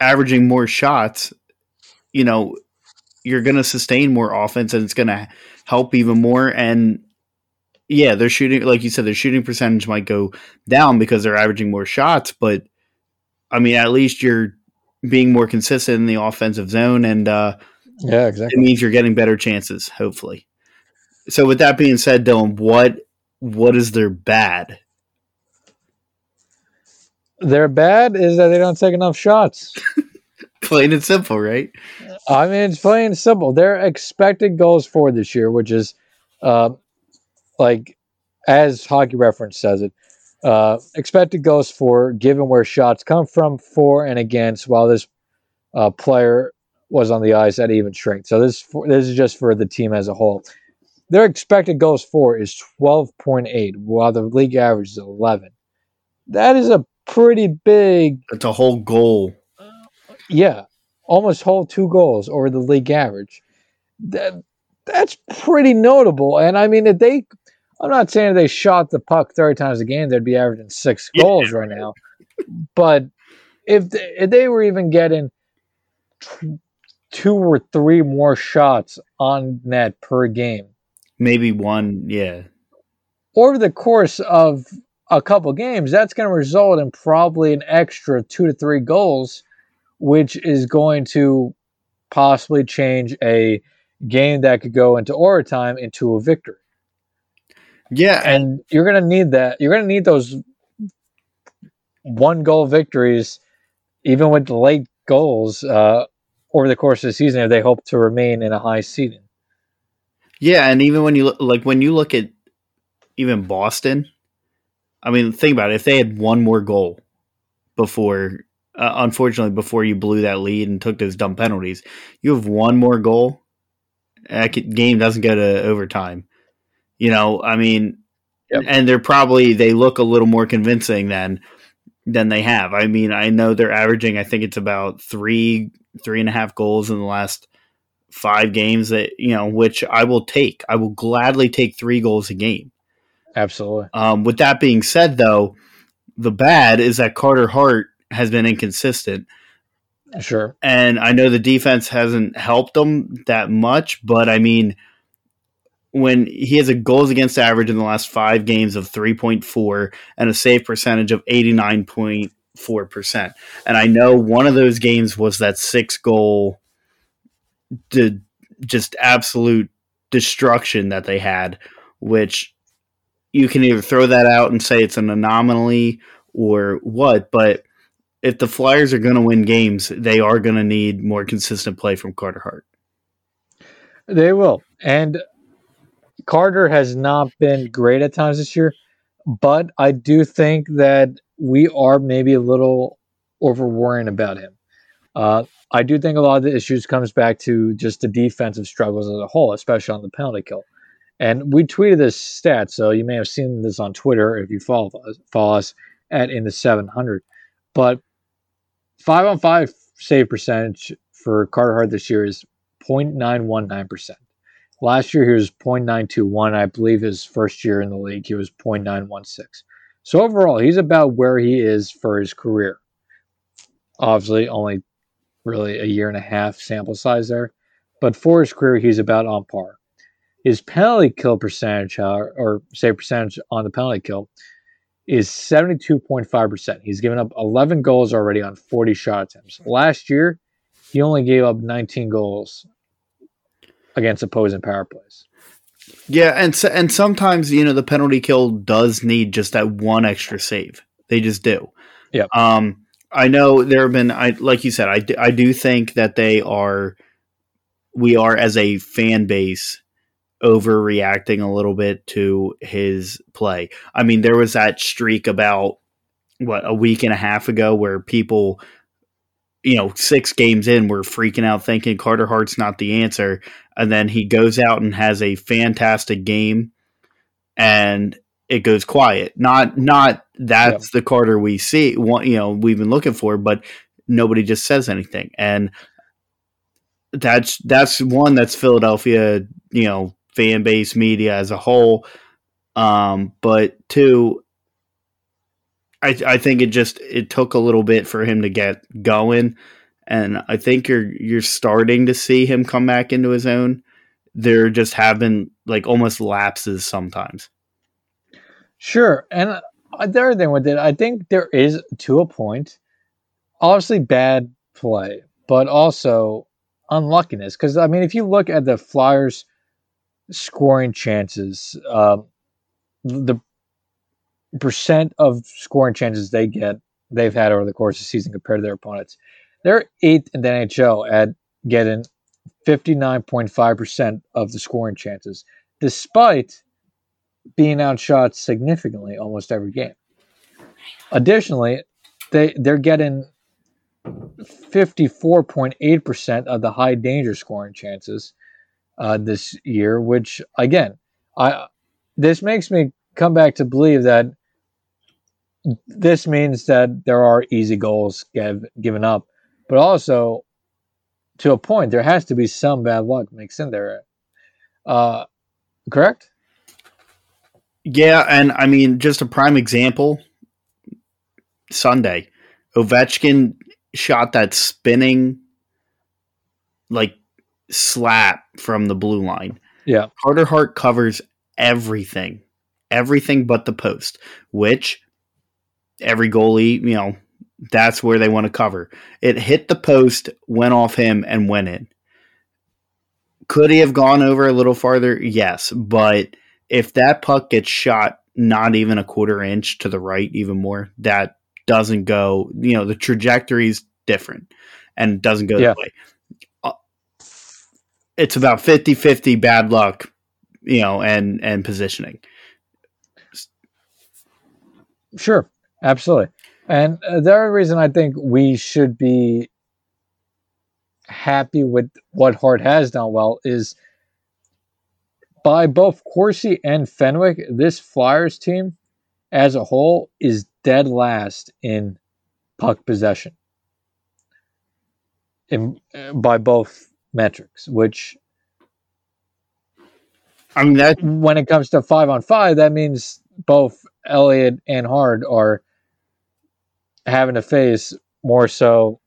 averaging more shots, you know, you're going to sustain more offense, and it's going to help even more. And yeah, they're shooting, like you said, their shooting percentage might go down because they're averaging more shots, but I mean, at least you're being more consistent in the offensive zone, and uh, yeah, exactly. It means you're getting better chances, hopefully. So with that being said, Dylan, what what is their bad? Their bad is that they don't take enough shots. Plain and simple, right? I mean, it's plain and simple. Their expected goals for this year, which is uh, like as Hockey Reference says it, Uh, expected goals for, given where shots come from, for and against, while this uh, player was on the ice at even strength. So this for, this is just for the team as a whole. Their expected goals for is twelve point eight, while the league average is eleven. That is a pretty big... It's a whole goal. Yeah, almost whole two goals over the league average. That, that's pretty notable. And I mean, if they... I'm not saying if they shot the puck thirty times a game, they'd be averaging six goals yeah. right now. But if they, if they were even getting t- two or three more shots on net per game. Maybe one, yeah. Over the course of a couple games, that's going to result in probably an extra two to three goals, which is going to possibly change a game that could go into overtime into a victory. Yeah, and, and you're going to need that. You're going to need those one-goal victories, even with late goals, uh, over the course of the season if they hope to remain in a high seeding. Yeah, and even when you look, like when you look at even Boston, I mean, think about it. If they had one more goal before, uh, unfortunately, before you blew that lead and took those dumb penalties, you have one more goal, that game doesn't go to overtime. You know, I mean, yep. And they're probably, they look a little more convincing than than they have. I mean, I know they're averaging, I think it's about three, three and a half goals in the last five games that, you know, which I will take. I will gladly take three goals a game. Absolutely. Um, with that being said, though, the bad is that Carter Hart has been inconsistent. Sure. And I know the defense hasn't helped them that much, but I mean, when he has a goals against average in the last five games of three point four and a save percentage of eighty-nine point four percent. And I know one of those games was that six goal, the just absolute destruction that they had, which you can either throw that out and say it's an anomaly or what, but if the Flyers are going to win games, they are going to need more consistent play from Carter Hart. They will. And Carter has not been great at times this year, but I do think that we are maybe a little over worrying about him. Uh, I do think a lot of the issues comes back to just the defensive struggles as a whole, especially on the penalty kill. And we tweeted this stat, so you may have seen this on Twitter if you follow us, follow us at in the seven hundred. But five on five save percentage for Carter Hart this year is zero point nine one nine percent. Last year, he was zero point nine two one. I believe his first year in the league, he was zero point nine one six. So overall, he's about where he is for his career. Obviously, only really a year and a half sample size there. But for his career, he's about on par. His penalty kill percentage, or save percentage on the penalty kill, is seventy-two point five percent. He's given up eleven goals already on forty shot attempts. Last year, he only gave up nineteen goals against opposing power plays. Yeah, and so, and sometimes, you know, the penalty kill does need just that one extra save. They just do. Yeah. Um, I know there have been, I like you said, I do, I do think that they are, we are as a fan base overreacting a little bit to his play. I mean, there was that streak about what, a week and a half ago where people, you know, six games in, were freaking out thinking Carter Hart's not the answer. And then he goes out and has a fantastic game and it goes quiet. Not, not that's yeah. the Carter we see, want, you know, we've been looking for, but nobody just says anything. And that's, that's one that's Philadelphia, you know, fan base, media as a whole. Um, but two, I, I think it just it took a little bit for him to get going, and I think you're you're starting to see him come back into his own. There just have been like almost lapses sometimes. Sure, and the other thing with it, I think there is to a point, obviously bad play, but also unluckiness. Because I mean, if you look at the Flyers' scoring chances, uh, the percent of scoring chances they get, they've had over the course of the season compared to their opponents. They're eighth in the N H L at getting fifty-nine point five percent of the scoring chances, despite being outshot significantly almost every game. Additionally, they, they're getting fifty-four point eight percent of the high danger scoring chances uh, this year, which, again, I this makes me come back to believe that this means that there are easy goals give, given up, but also to a point, there has to be some bad luck mixed in there. Uh, correct? Yeah. And I mean, just a prime example, Sunday, Ovechkin shot that spinning like slap from the blue line. Yeah. Carter Hart covers everything, everything but the post, which every goalie, you know, that's where they want to cover. It hit the post, went off him, and went in. Could he have gone over a little farther? Yes, but if that puck gets shot not even a quarter inch to the right, even more, that doesn't go, you know, the trajectory's different and doesn't go yeah. that way. Uh, it's about fifty-fifty bad luck, you know, and, and positioning. Sure, absolutely. And uh, the other reason I think we should be happy with what Hart has done well is by both Corsi and Fenwick, this Flyers team as a whole is dead last in puck possession in, uh, by both metrics, which I mean, that when it comes to five on five, that means both Elliott and Hard are having to face more so,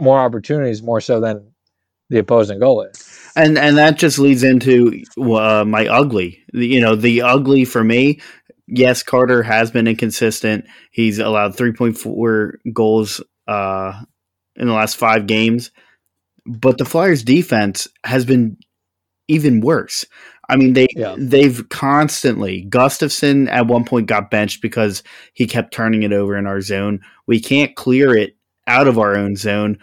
more opportunities, more so than the opposing goal is. And and that just leads into uh, my ugly. You know, the ugly for me, yes, Carter has been inconsistent. He's allowed three point four goals uh, in the last five games. But the Flyers' defense has been even worse. I mean, they, yeah. they've constantly – Gustafsson at one point got benched because he kept turning it over in our zone. We can't clear it out of our own zone.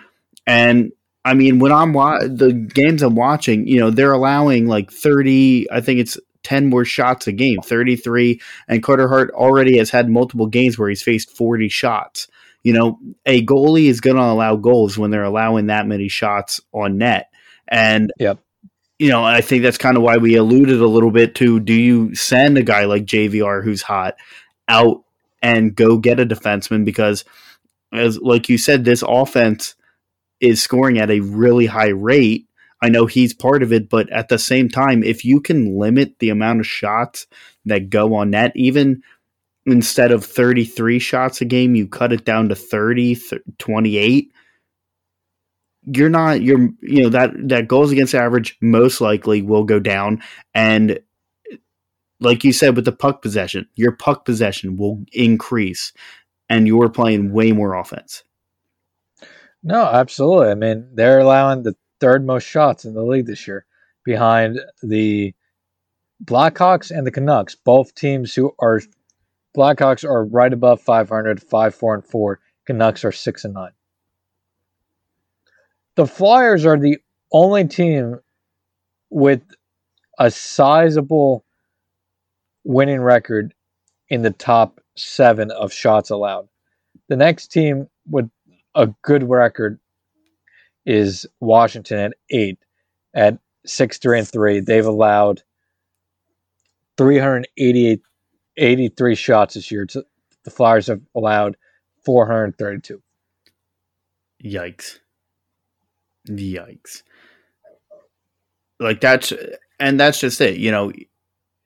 And, I mean, when I'm wa- – the games I'm watching, you know, they're allowing like thirty – I think it's ten more shots a game, thirty-three. And Carter Hart already has had multiple games where he's faced forty shots. You know, a goalie is going to allow goals when they're allowing that many shots on net. And – yep. You know, I think that's kind of why we alluded a little bit to, do you send a guy like J V R who's hot out and go get a defenseman? Because, as like you said, this offense is scoring at a really high rate. I know he's part of it, but at the same time, if you can limit the amount of shots that go on net, even instead of thirty-three shots a game, you cut it down to thirty, twenty-eight. You're not, you're, you know, that, that goals against average most likely will go down. And like you said, with the puck possession, your puck possession will increase and you're playing way more offense. No, absolutely. I mean, they're allowing the third most shots in the league this year behind the Blackhawks and the Canucks, both teams who are, Blackhawks are right above five hundred, five, four, and four. Canucks are six and nine. The Flyers are the only team with a sizable winning record in the top seven of shots allowed. The next team with a good record is Washington at eight. At six, three, and three, they've allowed three hundred eighty-three shots this year. The Flyers have allowed four hundred thirty-two. Yikes. Yikes. Like, that's, and that's just it. You know,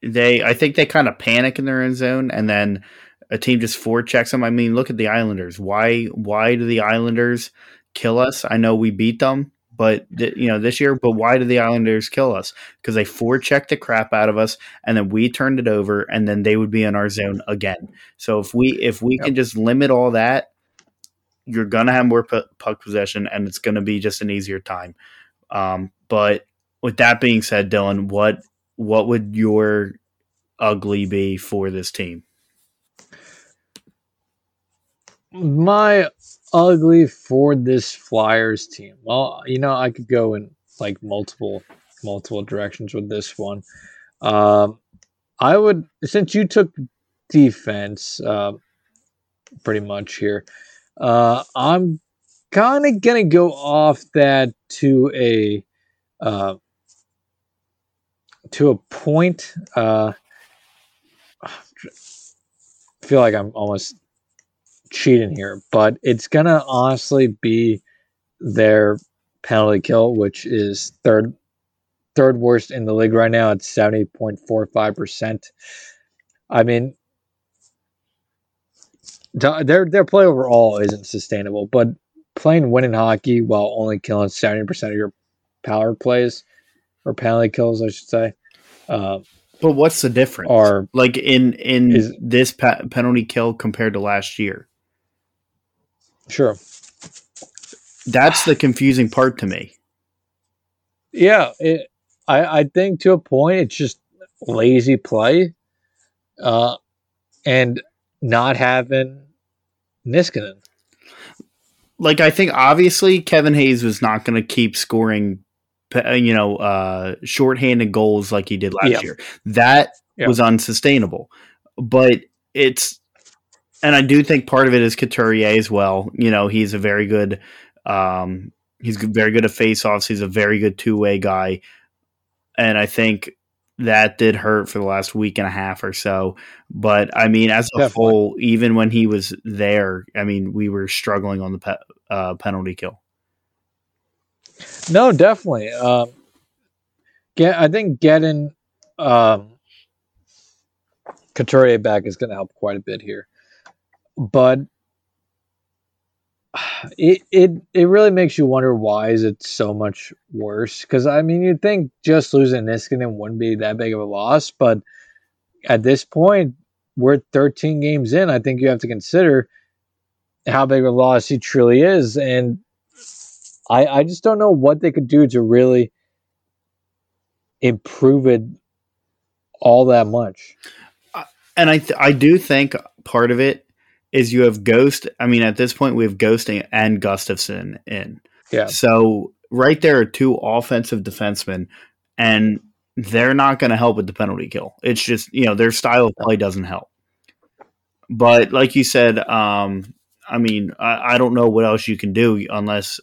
they, I think they kind of panic in their own zone, and then a team just forechecks them. I mean, look at the Islanders. Why, why do the Islanders kill us? I know we beat them, but th- you know, this year, but why do the Islanders kill us? Because they forechecked the crap out of us, and then we turned it over, and then they would be in our zone again. So if we, if we yep. can just limit all that, you're going to have more p- puck possession, and it's going to be just an easier time. Um, but with that being said, Dylan, what, what would your ugly be for this team? My ugly for this Flyers team. Well, you know, I could go in like multiple, multiple directions with this one. Um, I would, since you took defense, uh, pretty much here, uh, I'm kind of going to go off that to a, uh, to a point. Uh, I feel like I'm almost cheating here, but it's gonna honestly be their penalty kill, which is third third worst in the league right now at seventy point four five percent. I mean, their their play overall isn't sustainable, but playing winning hockey while only killing seventy percent of your power plays, or penalty kills I should say, uh, but what's the difference are, like in in is, this pa- penalty kill compared to last year? Sure. That's the confusing part to me. Yeah, it, I, I think to a point it's just lazy play, uh, and not having Niskanen. Like, I think obviously Kevin Hayes was not going to keep scoring, you know, uh, shorthanded goals like he did last yeah. year. That yeah. was unsustainable. But it's... And I do think part of it is Couturier as well. You know, he's a very good, um, he's very good at faceoffs. He's a very good two-way guy, and I think that did hurt for the last week and a half or so. But I mean, as a Definitely. whole, even when he was there, I mean, we were struggling on the pe- uh, penalty kill. No, definitely. Um, get, I think getting um, Couturier back is going to help quite a bit here. But it it it really makes you wonder, why is it so much worse? Because, I mean, you'd think just losing Niskanen wouldn't be that big of a loss, but at this point, we're thirteen games in. I think you have to consider how big of a loss he truly is, and I, I just don't know what they could do to really improve it all that much. Uh, and I th- I do think part of it is you have Ghost. I mean, at this point, we have Ghost and Gustafson in. Yeah. So right there are two offensive defensemen, and they're not going to help with the penalty kill. It's just, you know, their style of play doesn't help. But like you said, um, I mean, I, I don't know what else you can do unless,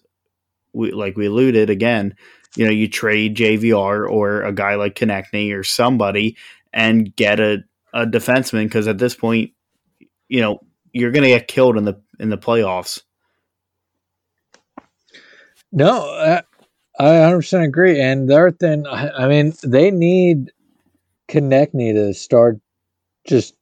we, like we alluded again, you know, you trade J V R or a guy like Konechny or somebody and get a, a defenseman, because at this point, you know, you're going to get killed in the in the playoffs. No, I, I one hundred percent agree. And the other thing, I, I mean, they need Konechny to start just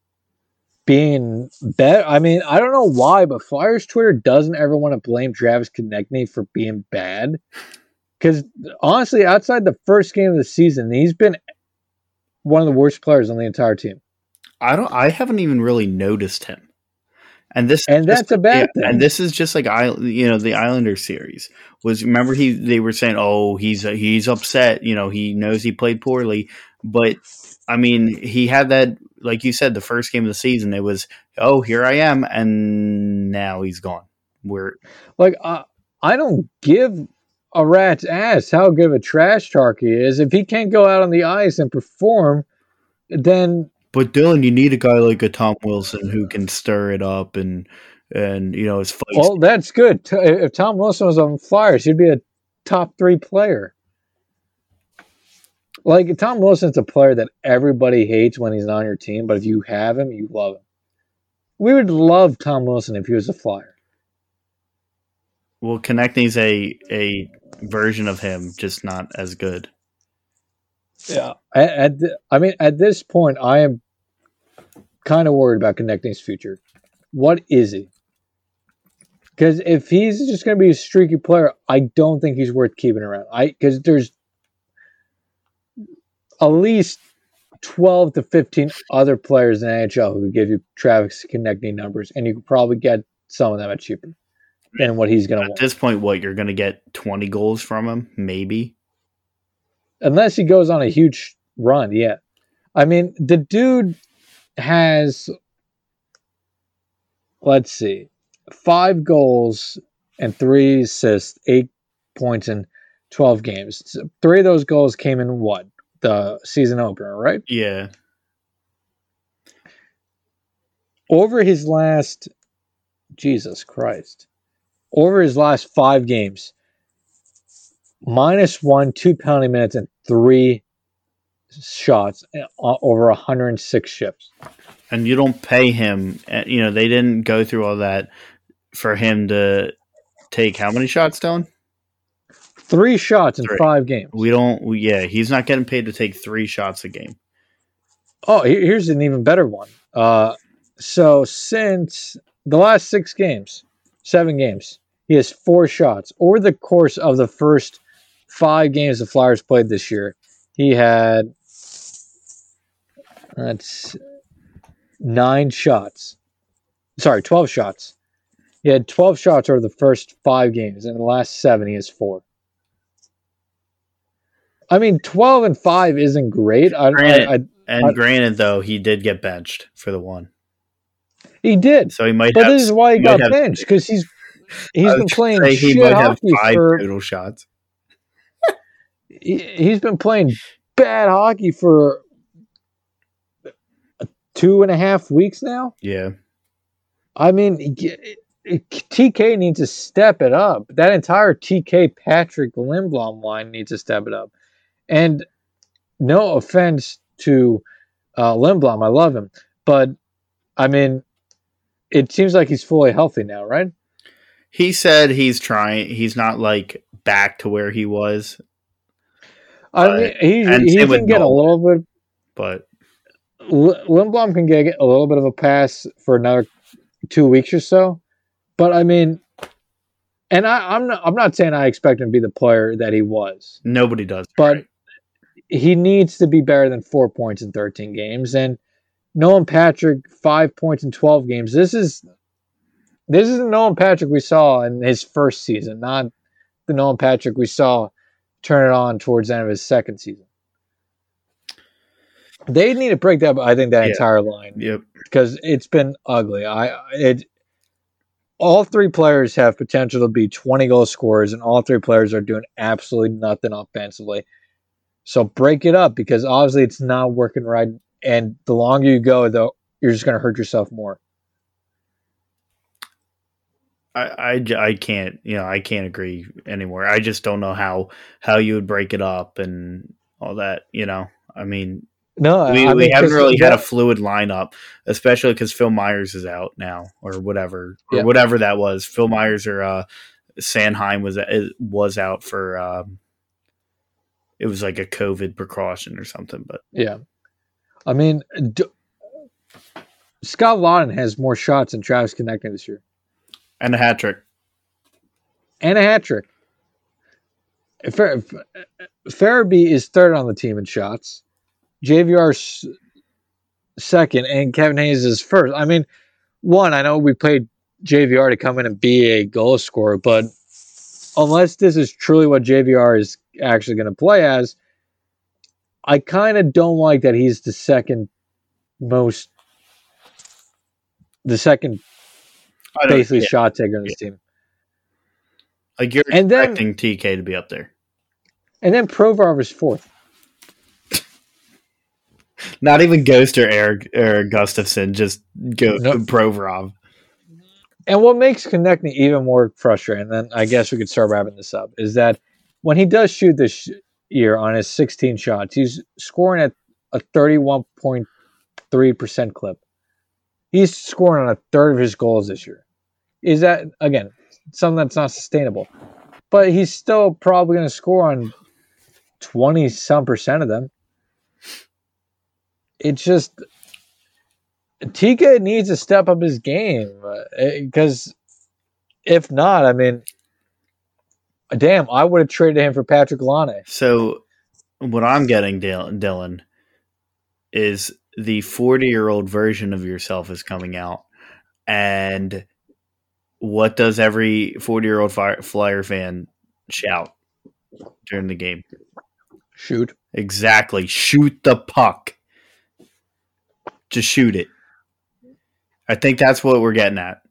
being better. I mean, I don't know why, but Flyers Twitter doesn't ever want to blame Travis Konechny for being bad. Because honestly, outside the first game of the season, he's been one of the worst players on the entire team. I don't. I haven't even really noticed him. And this and that's just a bad yeah, thing. And this is just like I, you know, the Islanders series was. Remember, he they were saying, "Oh, he's he's upset. You know, he knows he played poorly." But I mean, he had that, like you said, the first game of the season. It was, "Oh, here I am," and now he's gone. We're like, uh, I don't give a rat's ass how good of a trash talk he is. If he can't go out on the ice and perform, then But Dylan, you need a guy like a Tom Wilson who can stir it up and and you know it's feisty. Well, that's good. If Tom Wilson was on Flyers, he'd be a top three player. Like Tom Wilson's a player that everybody hates when he's not on your team, but if you have him, you love him. We would love Tom Wilson if he was a Flyer. Well, connecting's a a version of him, just not as good. Yeah, at, at the, I mean, at this point, I am kind of worried about Konechny's future. What is he? Because if he's just going to be a streaky player, I don't think he's worth keeping around. I because there's at least twelve to fifteen other players in the N H L who could give you Travis Konechny numbers, and you could probably get some of them at cheaper than what he's going to want. At this point, what, you're going to get twenty goals from him, maybe? Unless he goes on a huge run, yeah. I mean, the dude has, let's see, five goals and three assists, eight points in twelve games. So three of those goals came in what? The season opener, right? Yeah. Over his last, Jesus Christ, over his last five games, minus one, two penalty minutes, and three shots over one hundred six shifts. And you don't pay him. You know, they didn't go through all that for him to take how many shots, Dylan? Three shots in three. five games. We don't, we, yeah, he's not getting paid to take three shots a game. Oh, here's an even better one. Uh, so since the last six games, seven games, he has four shots. Over the course of the first five games the Flyers played this year, he had that's nine shots. Sorry, twelve shots. He had twelve shots over the first five games. In the last seven, he has four. I mean, twelve and five isn't great. I, granted, I, I, and I, granted, though, he did get benched for the one. He did. So he might. But have, this is why he, he got benched, because he's he's been playing shit he might hockey have five for total shots. he, he's been playing bad hockey for two and a half weeks now. Yeah. I mean, T K needs to step it up. That entire T K Patrick Lindblom line needs to step it up. And no offense to uh, Lindblom, I love him, but I mean, it seems like he's fully healthy now, right? He said he's trying. He's not like back to where he was. I mean, uh, he, he can get a little bit, but L- Lindblom can get a little bit of a pass for another two weeks or so. But I mean, and I, I'm not. I'm not saying I expect him to be the player that he was. Nobody does, but right. He needs to be better than four points in thirteen games. And Nolan Patrick, five points in twelve games. This is this is the Nolan Patrick we saw in his first season, not the Nolan Patrick we saw turn it on towards the end of his second season. They need to break that. I think that yeah. entire line, yep, because it's been ugly. I it. All three players have potential to be twenty goal scorers, and all three players are doing absolutely nothing offensively. So break it up, because obviously it's not working right. And the longer you go, though, you're just going to hurt yourself more. I, I, I can't, you know, I can't agree anymore. I just don't know how, how you would break it up and all that, you know, I mean, no, we, I mean, we haven't really had a fluid lineup, especially because Phil Myers is out now, or whatever, or yeah. whatever that was. Phil Myers or uh, Sanheim was was out for. Um, it was like a COVID precaution or something, but yeah, I mean, do, Scott Laughton has more shots than Travis Konechny this year, and a hat trick, and a hat trick. Fer- Farabee is third on the team in shots. J V R's second, and Kevin Hayes is first. I mean, one, I know we played J V R to come in and be a goal scorer, but unless this is truly what J V R is actually going to play as, I kind of don't like that he's the second most, the second basically yeah. shot taker on this yeah. team. Like, you're and expecting then, T K to be up there. And then Provorov is fourth. Not even Ghost or Eric, Eric Gustafson, just go nope. Provorov. And what makes connecting even more frustrating, and then I guess we could start wrapping this up, is that when he does shoot this year on his sixteen shots, he's scoring at a thirty-one point three percent clip. He's scoring on a third of his goals this year. Is that, again, something that's not sustainable? But he's still probably going to score on twenty-some percent of them. It's just, Tika needs to step up his game, because if not, I mean, damn, I would have traded him for Patrick Laine. So what I'm getting, Dylan, is the forty-year-old version of yourself is coming out, and what does every forty-year-old Flyer fan shout during the game? Shoot. Exactly. Shoot the puck. Just shoot it. I think that's what we're getting at.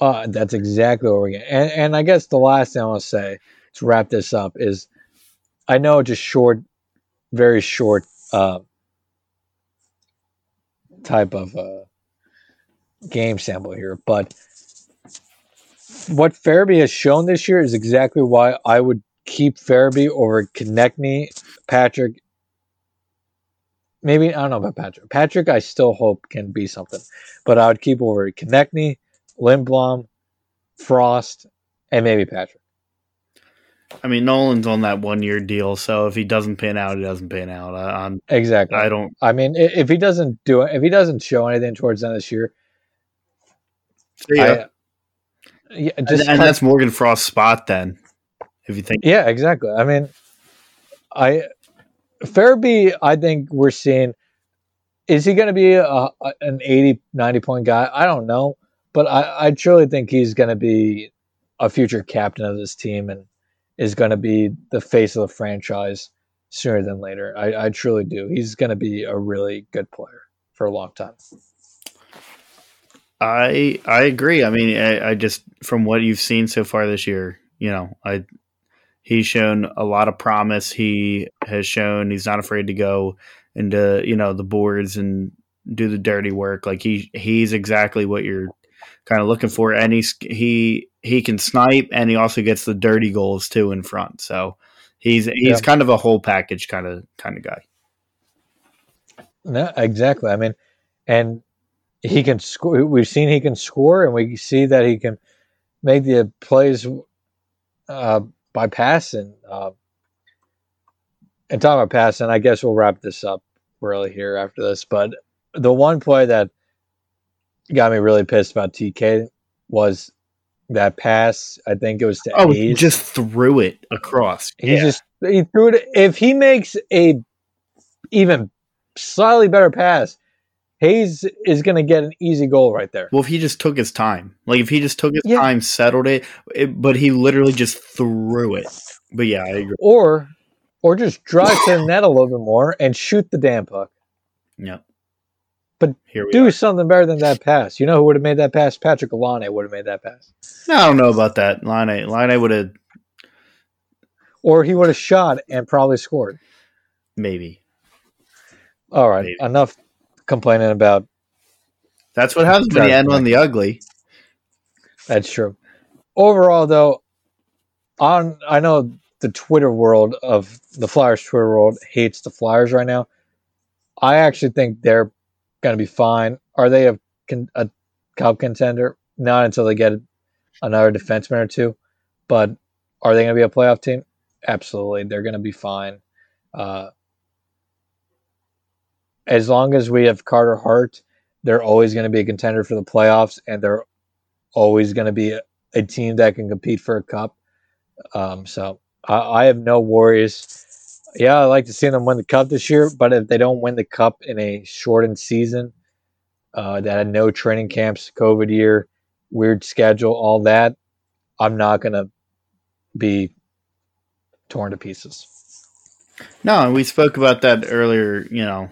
Uh, that's exactly what we're getting. And, and I guess the last thing I want to say to wrap this up is, I know it's a short, very short uh, type of uh, game sample here, but what Farabee has shown this year is exactly why I would keep Farabee over Konechny, Patrick. Maybe, I don't know about Patrick. Patrick, I still hope can be something. But I would keep over Konechny, Lindblom, Frost, and maybe Patrick. I mean, Nolan's on that one-year deal, so if he doesn't pan out, he doesn't pan out. I, I'm, exactly. I don't. I mean, if he doesn't do it, if he doesn't show anything towards the end of this year, yeah, I, yeah just and, and that's Morgan Frost's spot. Then, if you think, yeah, exactly. I mean, I. Farabee, I think we're seeing, is he going to be a, a, an eighty, ninety point guy? I don't know, but I, I truly think he's going to be a future captain of this team and is going to be the face of the franchise sooner than later. I, I truly do. He's going to be a really good player for a long time. I I agree. I mean, I, I just, from what you've seen so far this year, you know, I. He's shown a lot of promise. He has shown he's not afraid to go into, you know, the boards and do the dirty work. Like he he's exactly what you're kind of looking for. And he's, he he can snipe, and he also gets the dirty goals too in front. So he's he's yeah. kind of a whole package kind of kind of guy. No, exactly. I mean, and he can score. We've seen he can score, and we see that he can make the plays. Uh, By passing, uh, and talking about passing, I guess we'll wrap this up really here after this. But the one play that got me really pissed about T K was that pass. I think it was to oh, he just threw it across. He yeah. just he threw it. If he makes a even slightly better pass, Hayes is going to get an easy goal right there. Well, if he just took his time. Like, if he just took his yeah. time, settled it, it, but he literally just threw it. But, yeah, I agree. Or or just drive to the net a little bit more and shoot the damn puck. Yeah. But do are. something better than that pass. You know who would have made that pass? Patrick Laine would have made that pass. No, I don't know about that. Laine, Laine would have. Or he would have shot and probably scored. Maybe. All right, Maybe. enough complaining about. That's what happens when you end on the ugly. That's true. Overall, though, on I know the Twitter world of the Flyers Twitter world hates the Flyers right now. I actually think they're going to be fine. Are they a, a cup contender? Not until they get another defenseman or two. But are they going to be a playoff team? Absolutely, they're going to be fine. Uh, As long as we have Carter Hart, they're always going to be a contender for the playoffs, and they're always going to be a, a team that can compete for a cup. Um, so I, I have no worries. Yeah, I like to see them win the cup this year, but if they don't win the cup in a shortened season, uh, that had no training camps, COVID year, weird schedule, all that, I'm not going to be torn to pieces. No, and we spoke about that earlier, you know,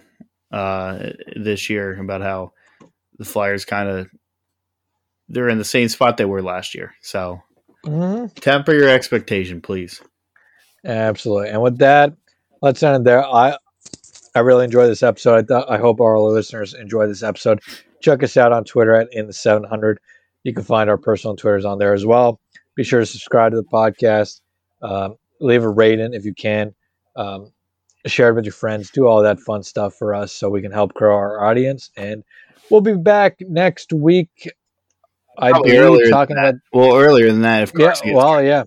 Uh, this year about how the Flyers kind of they're in the same spot they were last year. So mm-hmm. temper your expectation, please. Absolutely. And with that, let's end it there. I I really enjoy this episode. I, th- I hope our listeners enjoy this episode. Check us out on Twitter at In the seven hundred. You can find our personal Twitters on there as well. Be sure to subscribe to the podcast. Um, leave a rating if you can. Um, share it with your friends. Do all that fun stuff for us so we can help grow our audience. And we'll be back next week. I Probably believe earlier talking about well earlier than that. If Carson yeah, gets well, traded. yeah,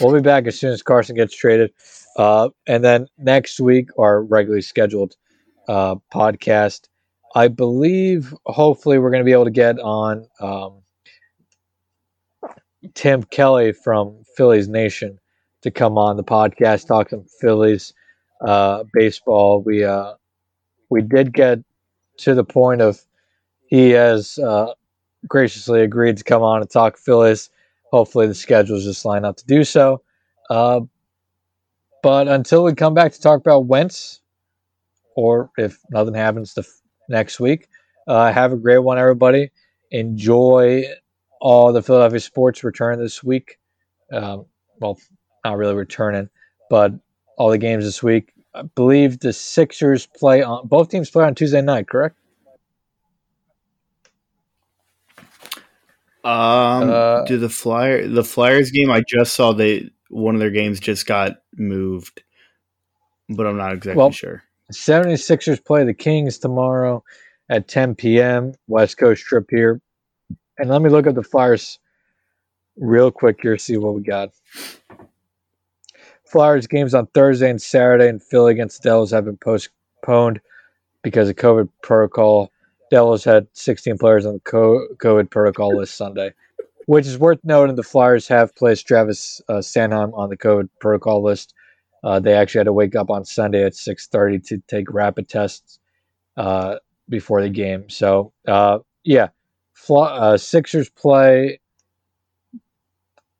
we'll be back as soon as Carson gets traded, uh, and then next week our regularly scheduled uh, podcast. I believe, hopefully, we're going to be able to get on um, Tim Kelly from Phillies Nation to come on the podcast, talk some Phillies uh, baseball. We uh, we did get to the point of he has. Uh, graciously agreed to come on and talk Phillies. Hopefully the schedules just line up to do so. Uh, but until we come back to talk about Wentz, or if nothing happens the f- next week, uh, have a great one, everybody. Enjoy all the Philadelphia sports return this week. Um, well, not really returning, but all the games this week. I believe the Sixers play on – both teams play on Tuesday night, correct? Um, uh, do the Flyer the Flyers game? I just saw they one of their games just got moved, but I'm not exactly well, sure. 76ers play the Kings tomorrow at ten p.m. West Coast trip here, and let me look up the Flyers real quick here. See what we got. Flyers games on Thursday and Saturday in Philly against the Devils have been postponed because of COVID protocol. Devils had sixteen players on the COVID protocol list Sunday, which is worth noting. The Flyers have placed Travis uh, Sanheim on the COVID protocol list. Uh, they actually had to wake up on Sunday at six thirty to take rapid tests uh, before the game. So, uh, yeah, Fly, uh, Sixers play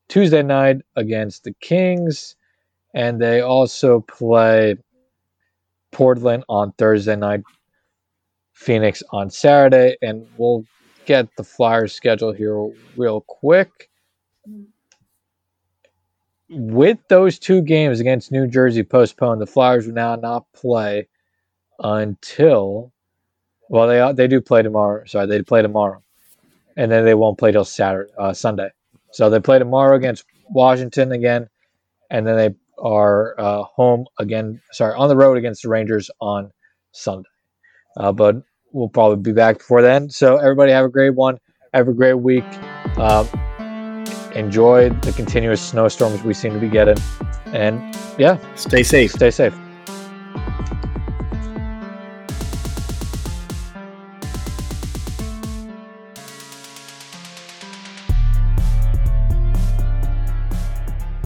Tuesday night against the Kings, and they also play Portland on Thursday night. Phoenix on Saturday, and we'll get the Flyers schedule here real quick. With those two games against New Jersey postponed, the Flyers will now not play until, well, they they do play tomorrow. Sorry, they play tomorrow, and then they won't play till Saturday, uh, Sunday. So they play tomorrow against Washington again, and then they are uh, home again. Sorry, on the road against the Rangers on Sunday. Uh, but we'll probably be back before then. So everybody have a great one. Have a great week. Uh, enjoy the continuous snowstorms we seem to be getting. And, yeah. Stay safe. Stay safe.